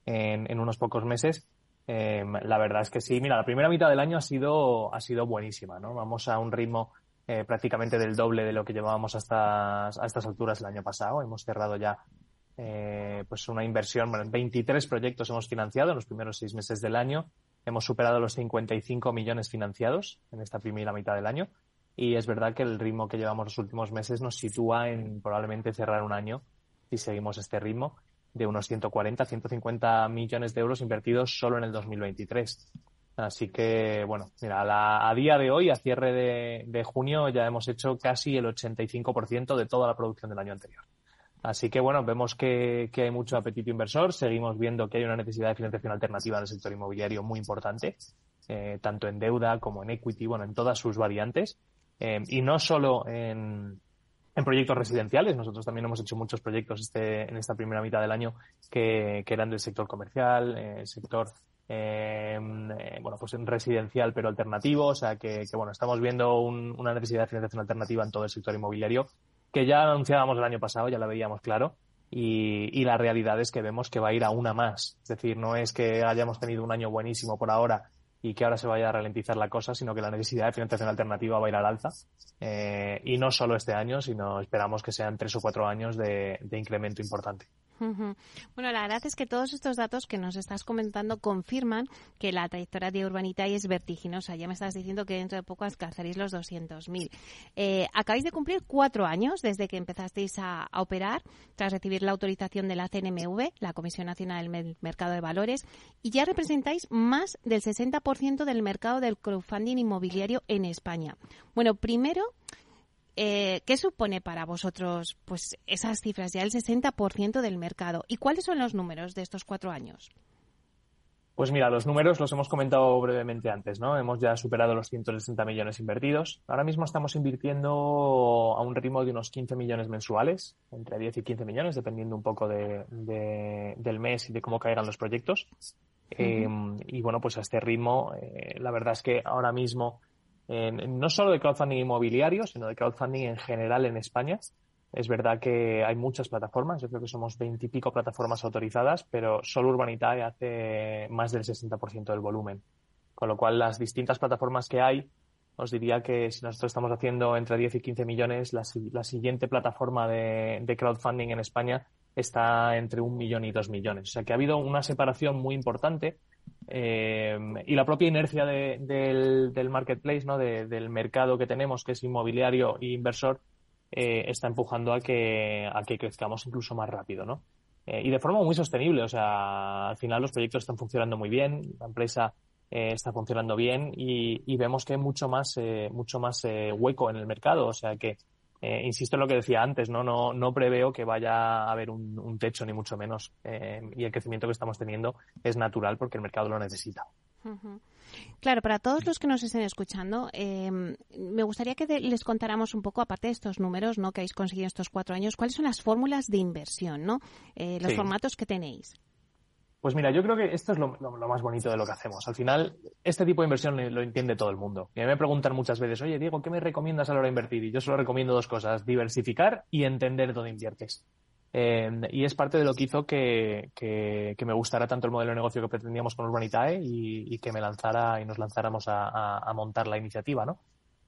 en, en unos pocos meses. Eh, la verdad es que sí. Mira, la primera mitad del año ha sido, ha sido buenísima, ¿no? Vamos a un ritmo Eh, prácticamente del doble de lo que llevábamos hasta a estas alturas el año pasado. Hemos cerrado ya eh, pues una inversión, bueno, veintitrés proyectos hemos financiado en los primeros seis meses del año. Hemos superado los cincuenta y cinco millones financiados en esta primera mitad del año, y es verdad que el ritmo que llevamos los últimos meses nos sitúa en probablemente cerrar un año, si seguimos este ritmo, de unos ciento cuarenta a ciento cincuenta millones de euros invertidos solo en el dos mil veintitrés. Así que, bueno, mira, a, la, a día de hoy, a cierre de, de junio, ya hemos hecho casi el ochenta y cinco por ciento de toda la producción del año anterior. Así que, bueno, vemos que, que hay mucho apetito inversor. Seguimos viendo que hay una necesidad de financiación alternativa en el sector inmobiliario muy importante, eh, tanto en deuda como en equity, bueno, en todas sus variantes. Eh, y no solo en... en proyectos residenciales. Nosotros también hemos hecho muchos proyectos este en esta primera mitad del año que, que eran del sector comercial, eh, sector eh, bueno pues residencial pero alternativo. O sea que, que bueno, estamos viendo un, una necesidad de financiación alternativa en todo el sector inmobiliario, que ya anunciábamos el año pasado, ya la veíamos claro, y, y la realidad es que vemos que va a ir a una más. Es decir, no es que hayamos tenido un año buenísimo por ahora y que ahora se vaya a ralentizar la cosa, sino que la necesidad de financiación alternativa va a ir al alza. Eh, y no solo este año, sino esperamos que sean tres o cuatro años de, de incremento importante. Bueno, la verdad es que todos estos datos que nos estás comentando confirman que la trayectoria de Urbanitae es vertiginosa. Ya me estás diciendo que dentro de poco alcanzaréis los doscientos mil. Eh, acabáis de cumplir cuatro años desde que empezasteis a, a operar, tras recibir la autorización de la C N M V, la Comisión Nacional del Mercado de Valores, y ya representáis más del sesenta por ciento del mercado del crowdfunding inmobiliario en España. Bueno, primero... Eh, ¿qué supone para vosotros pues esas cifras, ya el sesenta por ciento del mercado? ¿Y cuáles son los números de estos cuatro años? Pues mira, los números los hemos comentado brevemente antes, ¿no? Hemos ya superado los ciento sesenta millones invertidos. Ahora mismo estamos invirtiendo a un ritmo de unos quince millones mensuales, entre diez y quince millones, dependiendo un poco de, de, del mes y de cómo caigan los proyectos. Uh-huh. Eh, y bueno, pues a este ritmo, eh, la verdad es que ahora mismo... Eh, no solo de crowdfunding inmobiliario, sino de crowdfunding en general en España. Es verdad que hay muchas plataformas, yo creo que somos veintipico plataformas autorizadas, pero solo Urbanitae hace más del sesenta por ciento del volumen. Con lo cual, las distintas plataformas que hay, os diría que si nosotros estamos haciendo entre diez y quince millones, la, la siguiente plataforma de, de crowdfunding en España está entre un millón y dos millones. O sea que ha habido una separación muy importante. Eh, y la propia inercia de, del, del marketplace, ¿no? De, del mercado que tenemos, que es inmobiliario e inversor, eh, está empujando a que, a que crezcamos incluso más rápido, ¿no? Eh, y de forma muy sostenible. O sea, al final los proyectos están funcionando muy bien, la empresa eh, está funcionando bien y, y vemos que hay mucho más, eh, mucho más eh, hueco en el mercado. O sea que, eh, insisto en lo que decía antes, ¿no? No, no preveo que vaya a haber un, un techo, ni mucho menos. Eh, y el crecimiento que estamos teniendo es natural porque el mercado lo necesita. Uh-huh. Claro, para todos los que nos estén escuchando, eh, me gustaría que de, les contáramos un poco, aparte de estos números, ¿no?, que habéis conseguido estos cuatro años, ¿cuáles son las fórmulas de inversión, ¿no? Eh, los sí. formatos que tenéis. Pues mira, yo creo que esto es lo, lo, lo más bonito de lo que hacemos. Al final, este tipo de inversión lo, lo entiende todo el mundo. Y a mí me preguntan muchas veces, oye, Diego, ¿qué me recomiendas a la hora de invertir? Y yo solo recomiendo dos cosas, diversificar y entender dónde inviertes. Eh, y es parte de lo que hizo que, que, que me gustara tanto el modelo de negocio que pretendíamos con Urbanitae y, y que me lanzara y nos lanzáramos a, a, a montar la iniciativa, ¿no?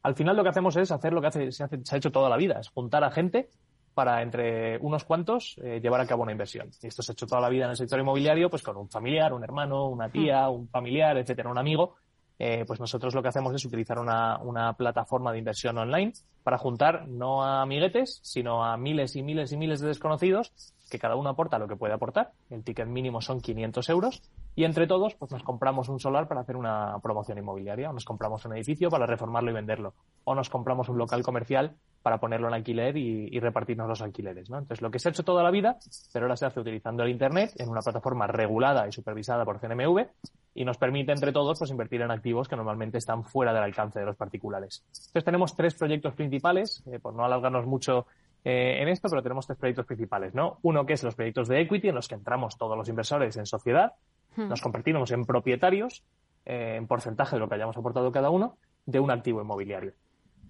Al final lo que hacemos es hacer lo que hace, se, hace, se ha hecho toda la vida, es juntar a gente para entre unos cuantos eh, llevar a cabo una inversión. Y esto se ha hecho toda la vida en el sector inmobiliario, pues con un familiar, un hermano, una tía, un familiar, etcétera, un amigo. Eh, pues nosotros lo que hacemos es utilizar una, una plataforma de inversión online para juntar no a amiguetes, sino a miles y miles y miles de desconocidos, que cada uno aporta lo que puede aportar. El ticket mínimo son quinientos euros y entre todos pues nos compramos un solar para hacer una promoción inmobiliaria, o nos compramos un edificio para reformarlo y venderlo, o nos compramos un local comercial para ponerlo en alquiler y, y repartirnos los alquileres, ¿no? Entonces, lo que se ha hecho toda la vida, pero ahora se hace utilizando el Internet en una plataforma regulada y supervisada por C N M V, y nos permite entre todos pues invertir en activos que normalmente están fuera del alcance de los particulares. Entonces, tenemos tres proyectos principales, eh, por no alargarnos mucho eh, en esto, pero tenemos tres proyectos principales, ¿no? Uno que es los proyectos de equity, en los que entramos todos los inversores en sociedad, hmm. nos convertimos en propietarios, eh, en porcentaje de lo que hayamos aportado cada uno, de un activo inmobiliario.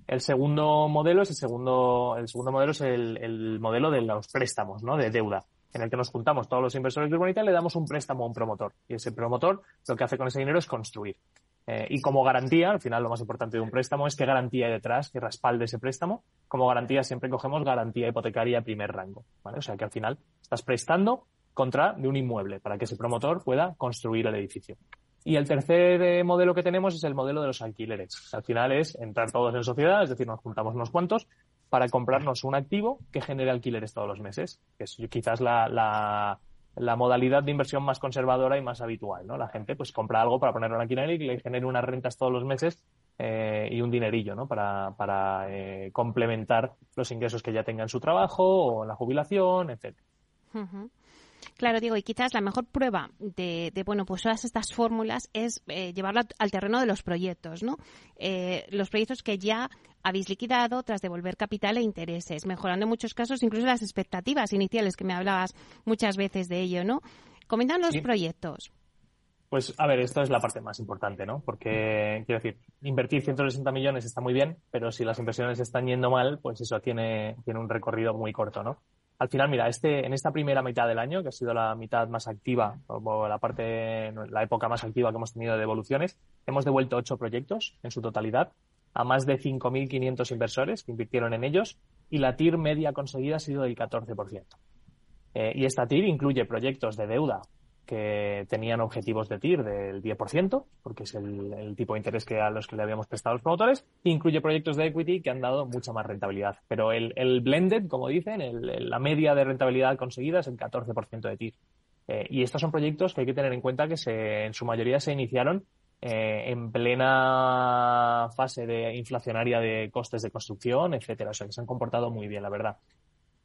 El segundo modelo es el segundo, el segundo modelo es el, el modelo de los préstamos, ¿no? De deuda, en el que nos juntamos todos los inversores de Urbanitae y le damos un préstamo a un promotor. Y ese promotor lo que hace con ese dinero es construir. Eh, y como garantía, al final lo más importante de un préstamo es qué garantía hay detrás, que respalde ese préstamo. Como garantía siempre cogemos garantía hipotecaria primer rango, ¿vale? O sea que al final estás prestando contra de un inmueble para que ese promotor pueda construir el edificio. Y el tercer eh, modelo que tenemos es el modelo de los alquileres. Al final es entrar todos en sociedad, es decir, nos juntamos unos cuantos para comprarnos un activo que genere alquileres todos los meses, que es quizás la, la, la modalidad de inversión más conservadora y más habitual, ¿no? La gente pues compra algo para ponerlo en alquiler y le genere unas rentas todos los meses eh, y un dinerillo, ¿no? Para, para eh, complementar los ingresos que ya tenga en su trabajo o en la jubilación, etcétera. Uh-huh. Claro, Diego, y quizás la mejor prueba de, de bueno, pues todas estas fórmulas es eh, llevarlo al terreno de los proyectos, ¿no? Eh, los proyectos que ya habéis liquidado tras devolver capital e intereses, mejorando en muchos casos incluso las expectativas iniciales, que me hablabas muchas veces de ello, ¿no? Coméntanos los sí. proyectos. Pues, a ver, esto es la parte más importante, ¿no? Porque, quiero decir, invertir ciento sesenta millones está muy bien, pero si las inversiones están yendo mal, pues eso tiene, tiene un recorrido muy corto, ¿no? Al final, mira, este, en esta primera mitad del año, que ha sido la mitad más activa, o la parte, la época más activa que hemos tenido de devoluciones, hemos devuelto ocho proyectos en su totalidad a más de cinco mil quinientos inversores que invirtieron en ellos, y la T I R media conseguida ha sido del catorce por ciento. Eh, y esta T I R incluye proyectos de deuda que tenían objetivos de T I R del diez por ciento, porque es el, el tipo de interés que a los que le habíamos prestado a los promotores, e incluye proyectos de equity que han dado mucha más rentabilidad. Pero el, el blended, como dicen, el, el, la media de rentabilidad conseguida es el catorce por ciento de T I R. Eh, y estos son proyectos que hay que tener en cuenta que se, en su mayoría se iniciaron eh, en plena fase de inflacionaria de costes de construcción, etcétera. O sea, que se han comportado muy bien, la verdad.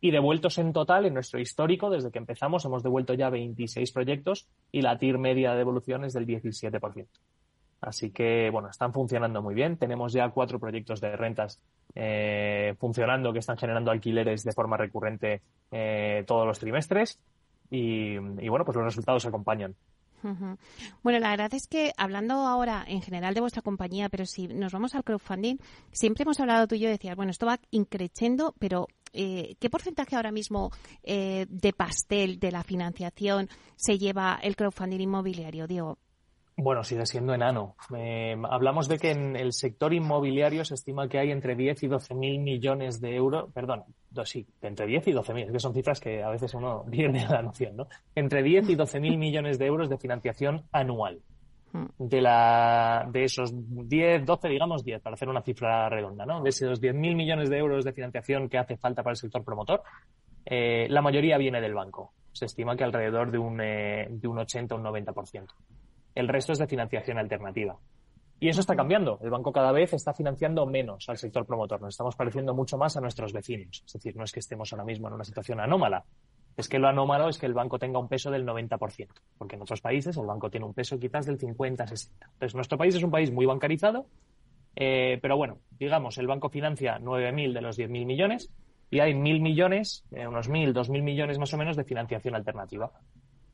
Y devueltos en total, en nuestro histórico, desde que empezamos, hemos devuelto ya veintiséis proyectos y la T I R media de devolución es del diecisiete por ciento. Así que, bueno, están funcionando muy bien. Tenemos ya cuatro proyectos de rentas eh, funcionando que están generando alquileres de forma recurrente eh, todos los trimestres y, y, bueno, pues los resultados acompañan. Uh-huh. Bueno, la verdad es que hablando ahora en general de vuestra compañía, pero si nos vamos al crowdfunding, siempre hemos hablado tú y yo, decías, bueno, esto va increciendo, pero eh, ¿qué porcentaje ahora mismo eh, de pastel de la financiación se lleva el crowdfunding inmobiliario, Diego? Bueno, sigue siendo enano. Eh, hablamos de que en el sector inmobiliario se estima que hay entre diez y doce mil millones de euros, perdón, sí, entre diez y doce mil, es que son cifras que a veces uno pierde la noción, ¿no? Entre diez y doce mil millones de euros de financiación anual. De la, de esos diez, doce, digamos diez, para hacer una cifra redonda, ¿no? De esos diez mil millones de euros de financiación que hace falta para el sector promotor, eh, la mayoría viene del banco. Se estima que alrededor de un, eh, de un ochenta o un noventa por ciento. El resto es de financiación alternativa. Y eso está cambiando. El banco cada vez está financiando menos al sector promotor. Nos estamos pareciendo mucho más a nuestros vecinos. Es decir, no es que estemos ahora mismo en una situación anómala. Es que lo anómalo es que el banco tenga un peso del noventa por ciento. Porque en otros países el banco tiene un peso quizás del cincuenta a sesenta. Entonces, nuestro país es un país muy bancarizado. Eh, pero bueno, digamos, el banco financia nueve mil de los diez mil millones y hay mil millones, eh, unos mil, dos mil millones más o menos de financiación alternativa.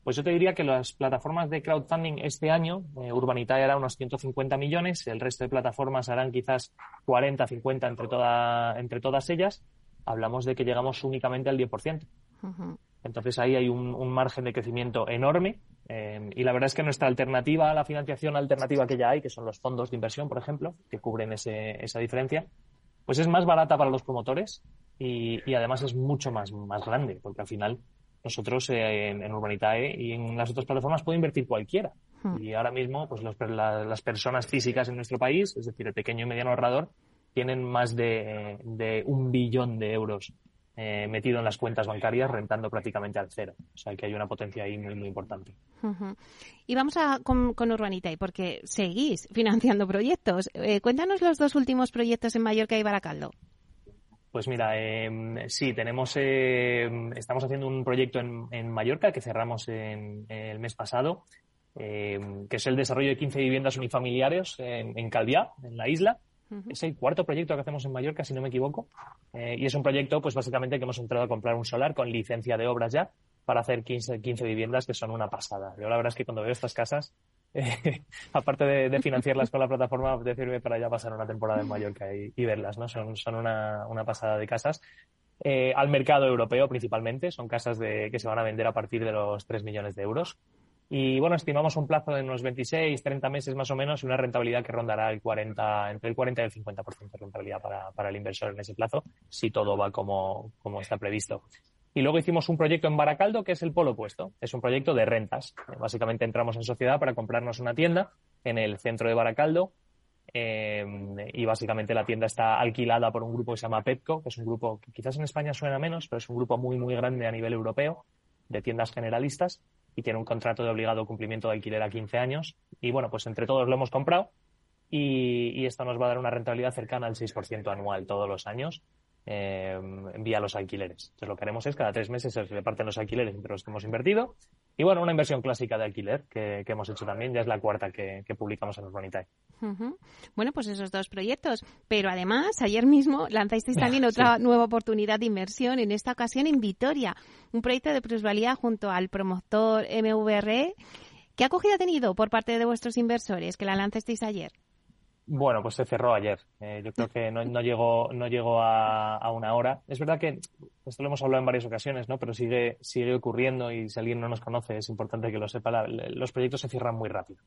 Pues yo te diría que las plataformas de crowdfunding este año, eh, Urbanitae hará unos ciento cincuenta millones, el resto de plataformas harán quizás cuarenta, cincuenta entre, toda, entre todas ellas. Hablamos de que llegamos únicamente al diez por ciento. Uh-huh. Entonces ahí hay un, un margen de crecimiento enorme eh, y la verdad es que nuestra alternativa, la financiación alternativa que ya hay, que son los fondos de inversión, por ejemplo, que cubren ese, esa diferencia, pues es más barata para los promotores y, y además es mucho más, más grande, porque al final nosotros eh, en, en Urbanitae y en las otras plataformas puede invertir cualquiera. Hmm. Y ahora mismo pues los, la, las personas físicas en nuestro país, es decir, el pequeño y mediano ahorrador, tienen más de, de un billón de euros eh, metido en las cuentas bancarias, rentando prácticamente al cero. O sea, que hay una potencia ahí muy, muy importante. Uh-huh. Y vamos a con, con Urbanitae, porque seguís financiando proyectos. Eh, cuéntanos los dos últimos proyectos en Mallorca y Barakaldo. Pues mira, eh, sí, tenemos, eh, estamos haciendo un proyecto en, en Mallorca que cerramos en, en el mes pasado, eh, que es el desarrollo de quince viviendas unifamiliares en, en Calviá, en la isla, Uh-huh. Es el cuarto proyecto que hacemos en Mallorca, si no me equivoco, eh, y es un proyecto, pues básicamente, que hemos entrado a comprar un solar con licencia de obras ya para hacer quince, quince viviendas, que son una pasada. Yo la verdad es que cuando veo estas casas, eh, aparte de, de financiarlas con la plataforma, te sirve para ya pasar una temporada en Mallorca y, y verlas, ¿no? Son, son una, una pasada de casas. Eh, al mercado europeo principalmente, son casas de, que se van a vender a partir de los tres millones de euros. Y bueno, estimamos un plazo de unos veintiséis, treinta meses más o menos y una rentabilidad que rondará el cuarenta, entre el cuarenta y el cincuenta por ciento de rentabilidad para, para el inversor en ese plazo, si todo va como, como está previsto. Y luego hicimos un proyecto en Barakaldo, que es el polo opuesto. Es un proyecto de rentas. Básicamente entramos en sociedad para comprarnos una tienda en el centro de Barakaldo. Eh, y básicamente la tienda está alquilada por un grupo que se llama Petco, que es un grupo que quizás en España suena menos, pero es un grupo muy, muy grande a nivel europeo de tiendas generalistas, y tiene un contrato de obligado cumplimiento de alquiler a quince años. Y bueno, pues entre todos lo hemos comprado y, y esto nos va a dar una rentabilidad cercana al seis por ciento anual todos los años, eh, vía los alquileres. Entonces lo que haremos es, cada tres meses se reparten los alquileres entre los que hemos invertido. Y bueno, una inversión clásica de alquiler que, que hemos hecho también, ya es la cuarta que, que publicamos en Urbanitae. Uh-huh. Bueno, pues esos dos proyectos. Pero además, ayer mismo lanzasteis también otra sí. nueva oportunidad de inversión, en esta ocasión en Vitoria, un proyecto de plusvalía junto al promotor M V R E. ¿Qué acogida ha tenido por parte de vuestros inversores, que la lanzasteis ayer? Bueno, pues se cerró ayer. Eh, yo creo que no, no llegó, no llegó a, a una hora. Es verdad que esto lo hemos hablado en varias ocasiones, ¿no? Pero sigue, sigue ocurriendo, y si alguien no nos conoce es importante que lo sepa. La, los proyectos se cierran muy rápido.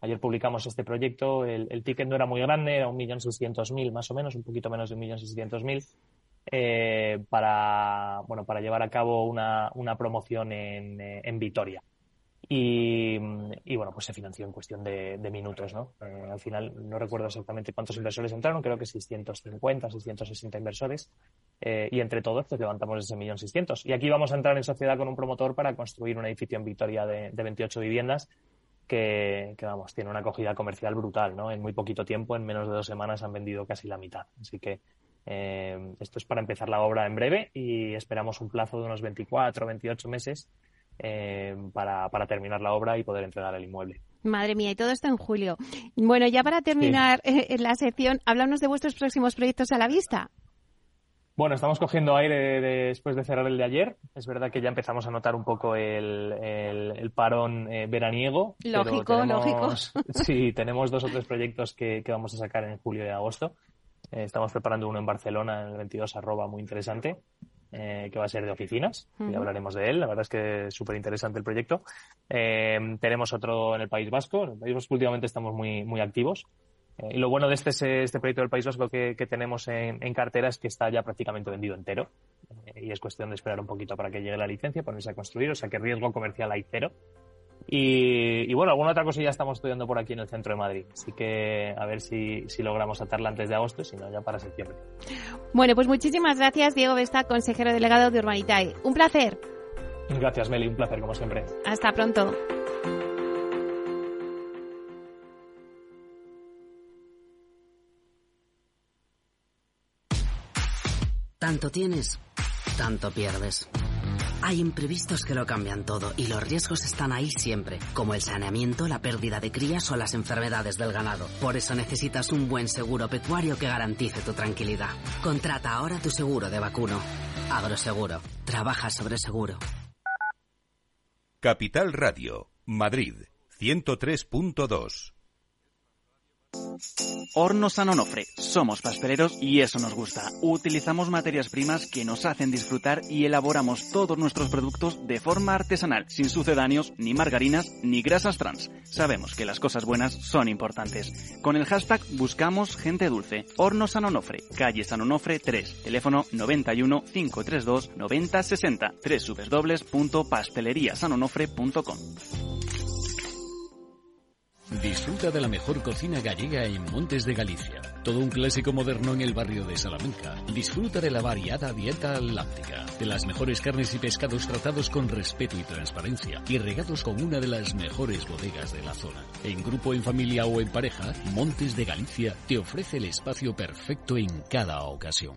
Ayer publicamos este proyecto. El, el ticket no era muy grande, era un millón seiscientos mil más o menos, un poquito menos de un millón seiscientos mil, para, bueno, para llevar a cabo una, una promoción en, en Vitoria. Y, y bueno, pues se financió en cuestión de, de minutos, ¿no? Eh, al final no recuerdo exactamente cuántos inversores entraron, creo que seiscientos cincuenta, seiscientos sesenta inversores, eh, y entre todos pues levantamos ese millón seiscientos. Y aquí vamos a entrar en sociedad con un promotor para construir un edificio en Vitoria de, de veintiocho viviendas que, que, vamos, tiene una acogida comercial brutal, ¿no? En muy poquito tiempo, en menos de dos semanas han vendido casi la mitad. Así que eh, esto es para empezar la obra en breve y esperamos un plazo de unos veinticuatro, veintiocho meses. Eh, para, para terminar la obra y poder entregar el inmueble. Madre mía, y todo esto en julio. Bueno, ya para terminar sí. eh, la sección, háblanos de vuestros próximos proyectos a la vista. Bueno, estamos cogiendo aire de, de, después de cerrar el de ayer. Es verdad que ya empezamos a notar un poco el, el, el parón eh, veraniego. Lógico, tenemos, lógico. Sí, tenemos dos o tres proyectos que, que vamos a sacar en julio y agosto. Eh, estamos preparando uno en Barcelona, en el veintidós arroba, muy interesante. Eh, que va a ser de oficinas, uh-huh. y hablaremos de él. La verdad es que es súper interesante el proyecto. Eh, tenemos otro en el País Vasco. En el País Vasco últimamente estamos muy, muy activos. Eh, y lo bueno de este, este proyecto del País Vasco que, que tenemos en, en cartera es que está ya prácticamente vendido entero. Eh, y es cuestión de esperar un poquito para que llegue la licencia, ponerse a construir. O sea que riesgo comercial hay cero. Y, y bueno, alguna otra cosa ya estamos estudiando por aquí en el centro de Madrid. Así que a ver si, si logramos atarla antes de agosto, si no ya para septiembre. Bueno, pues muchísimas gracias, Diego Bestard, consejero delegado de Urbanitae. Un placer. Gracias, Meli, un placer como siempre. Hasta pronto. Tanto tienes, tanto pierdes. Hay imprevistos que lo cambian todo y los riesgos están ahí siempre, como el saneamiento, la pérdida de crías o las enfermedades del ganado. Por eso necesitas un buen seguro pecuario que garantice tu tranquilidad. Contrata ahora tu seguro de vacuno. Agroseguro. Trabaja sobre seguro. Capital Radio, Madrid, ciento tres punto dos. Horno San Onofre. Somos pasteleros y eso nos gusta. Utilizamos materias primas que nos hacen disfrutar y elaboramos todos nuestros productos de forma artesanal, sin sucedáneos, ni margarinas, ni grasas trans. Sabemos que las cosas buenas son importantes. Con el hashtag buscamos gente dulce. Horno San Onofre, calle San Onofre tres, teléfono noventa y uno, cinco treinta y dos, noventa sesenta, doble u doble u doble u punto pastelería san onofre punto com. Disfruta de la mejor cocina gallega en Montes de Galicia. Todo un clásico moderno en el barrio de Salamanca. Disfruta de la variada dieta láctica, de las mejores carnes y pescados tratados con respeto y transparencia y regados con una de las mejores bodegas de la zona. En grupo, en familia o en pareja, Montes de Galicia te ofrece el espacio perfecto en cada ocasión.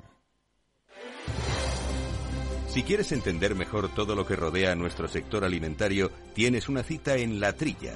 Si quieres entender mejor todo lo que rodea a nuestro sector alimentario, tienes una cita en La Trilla.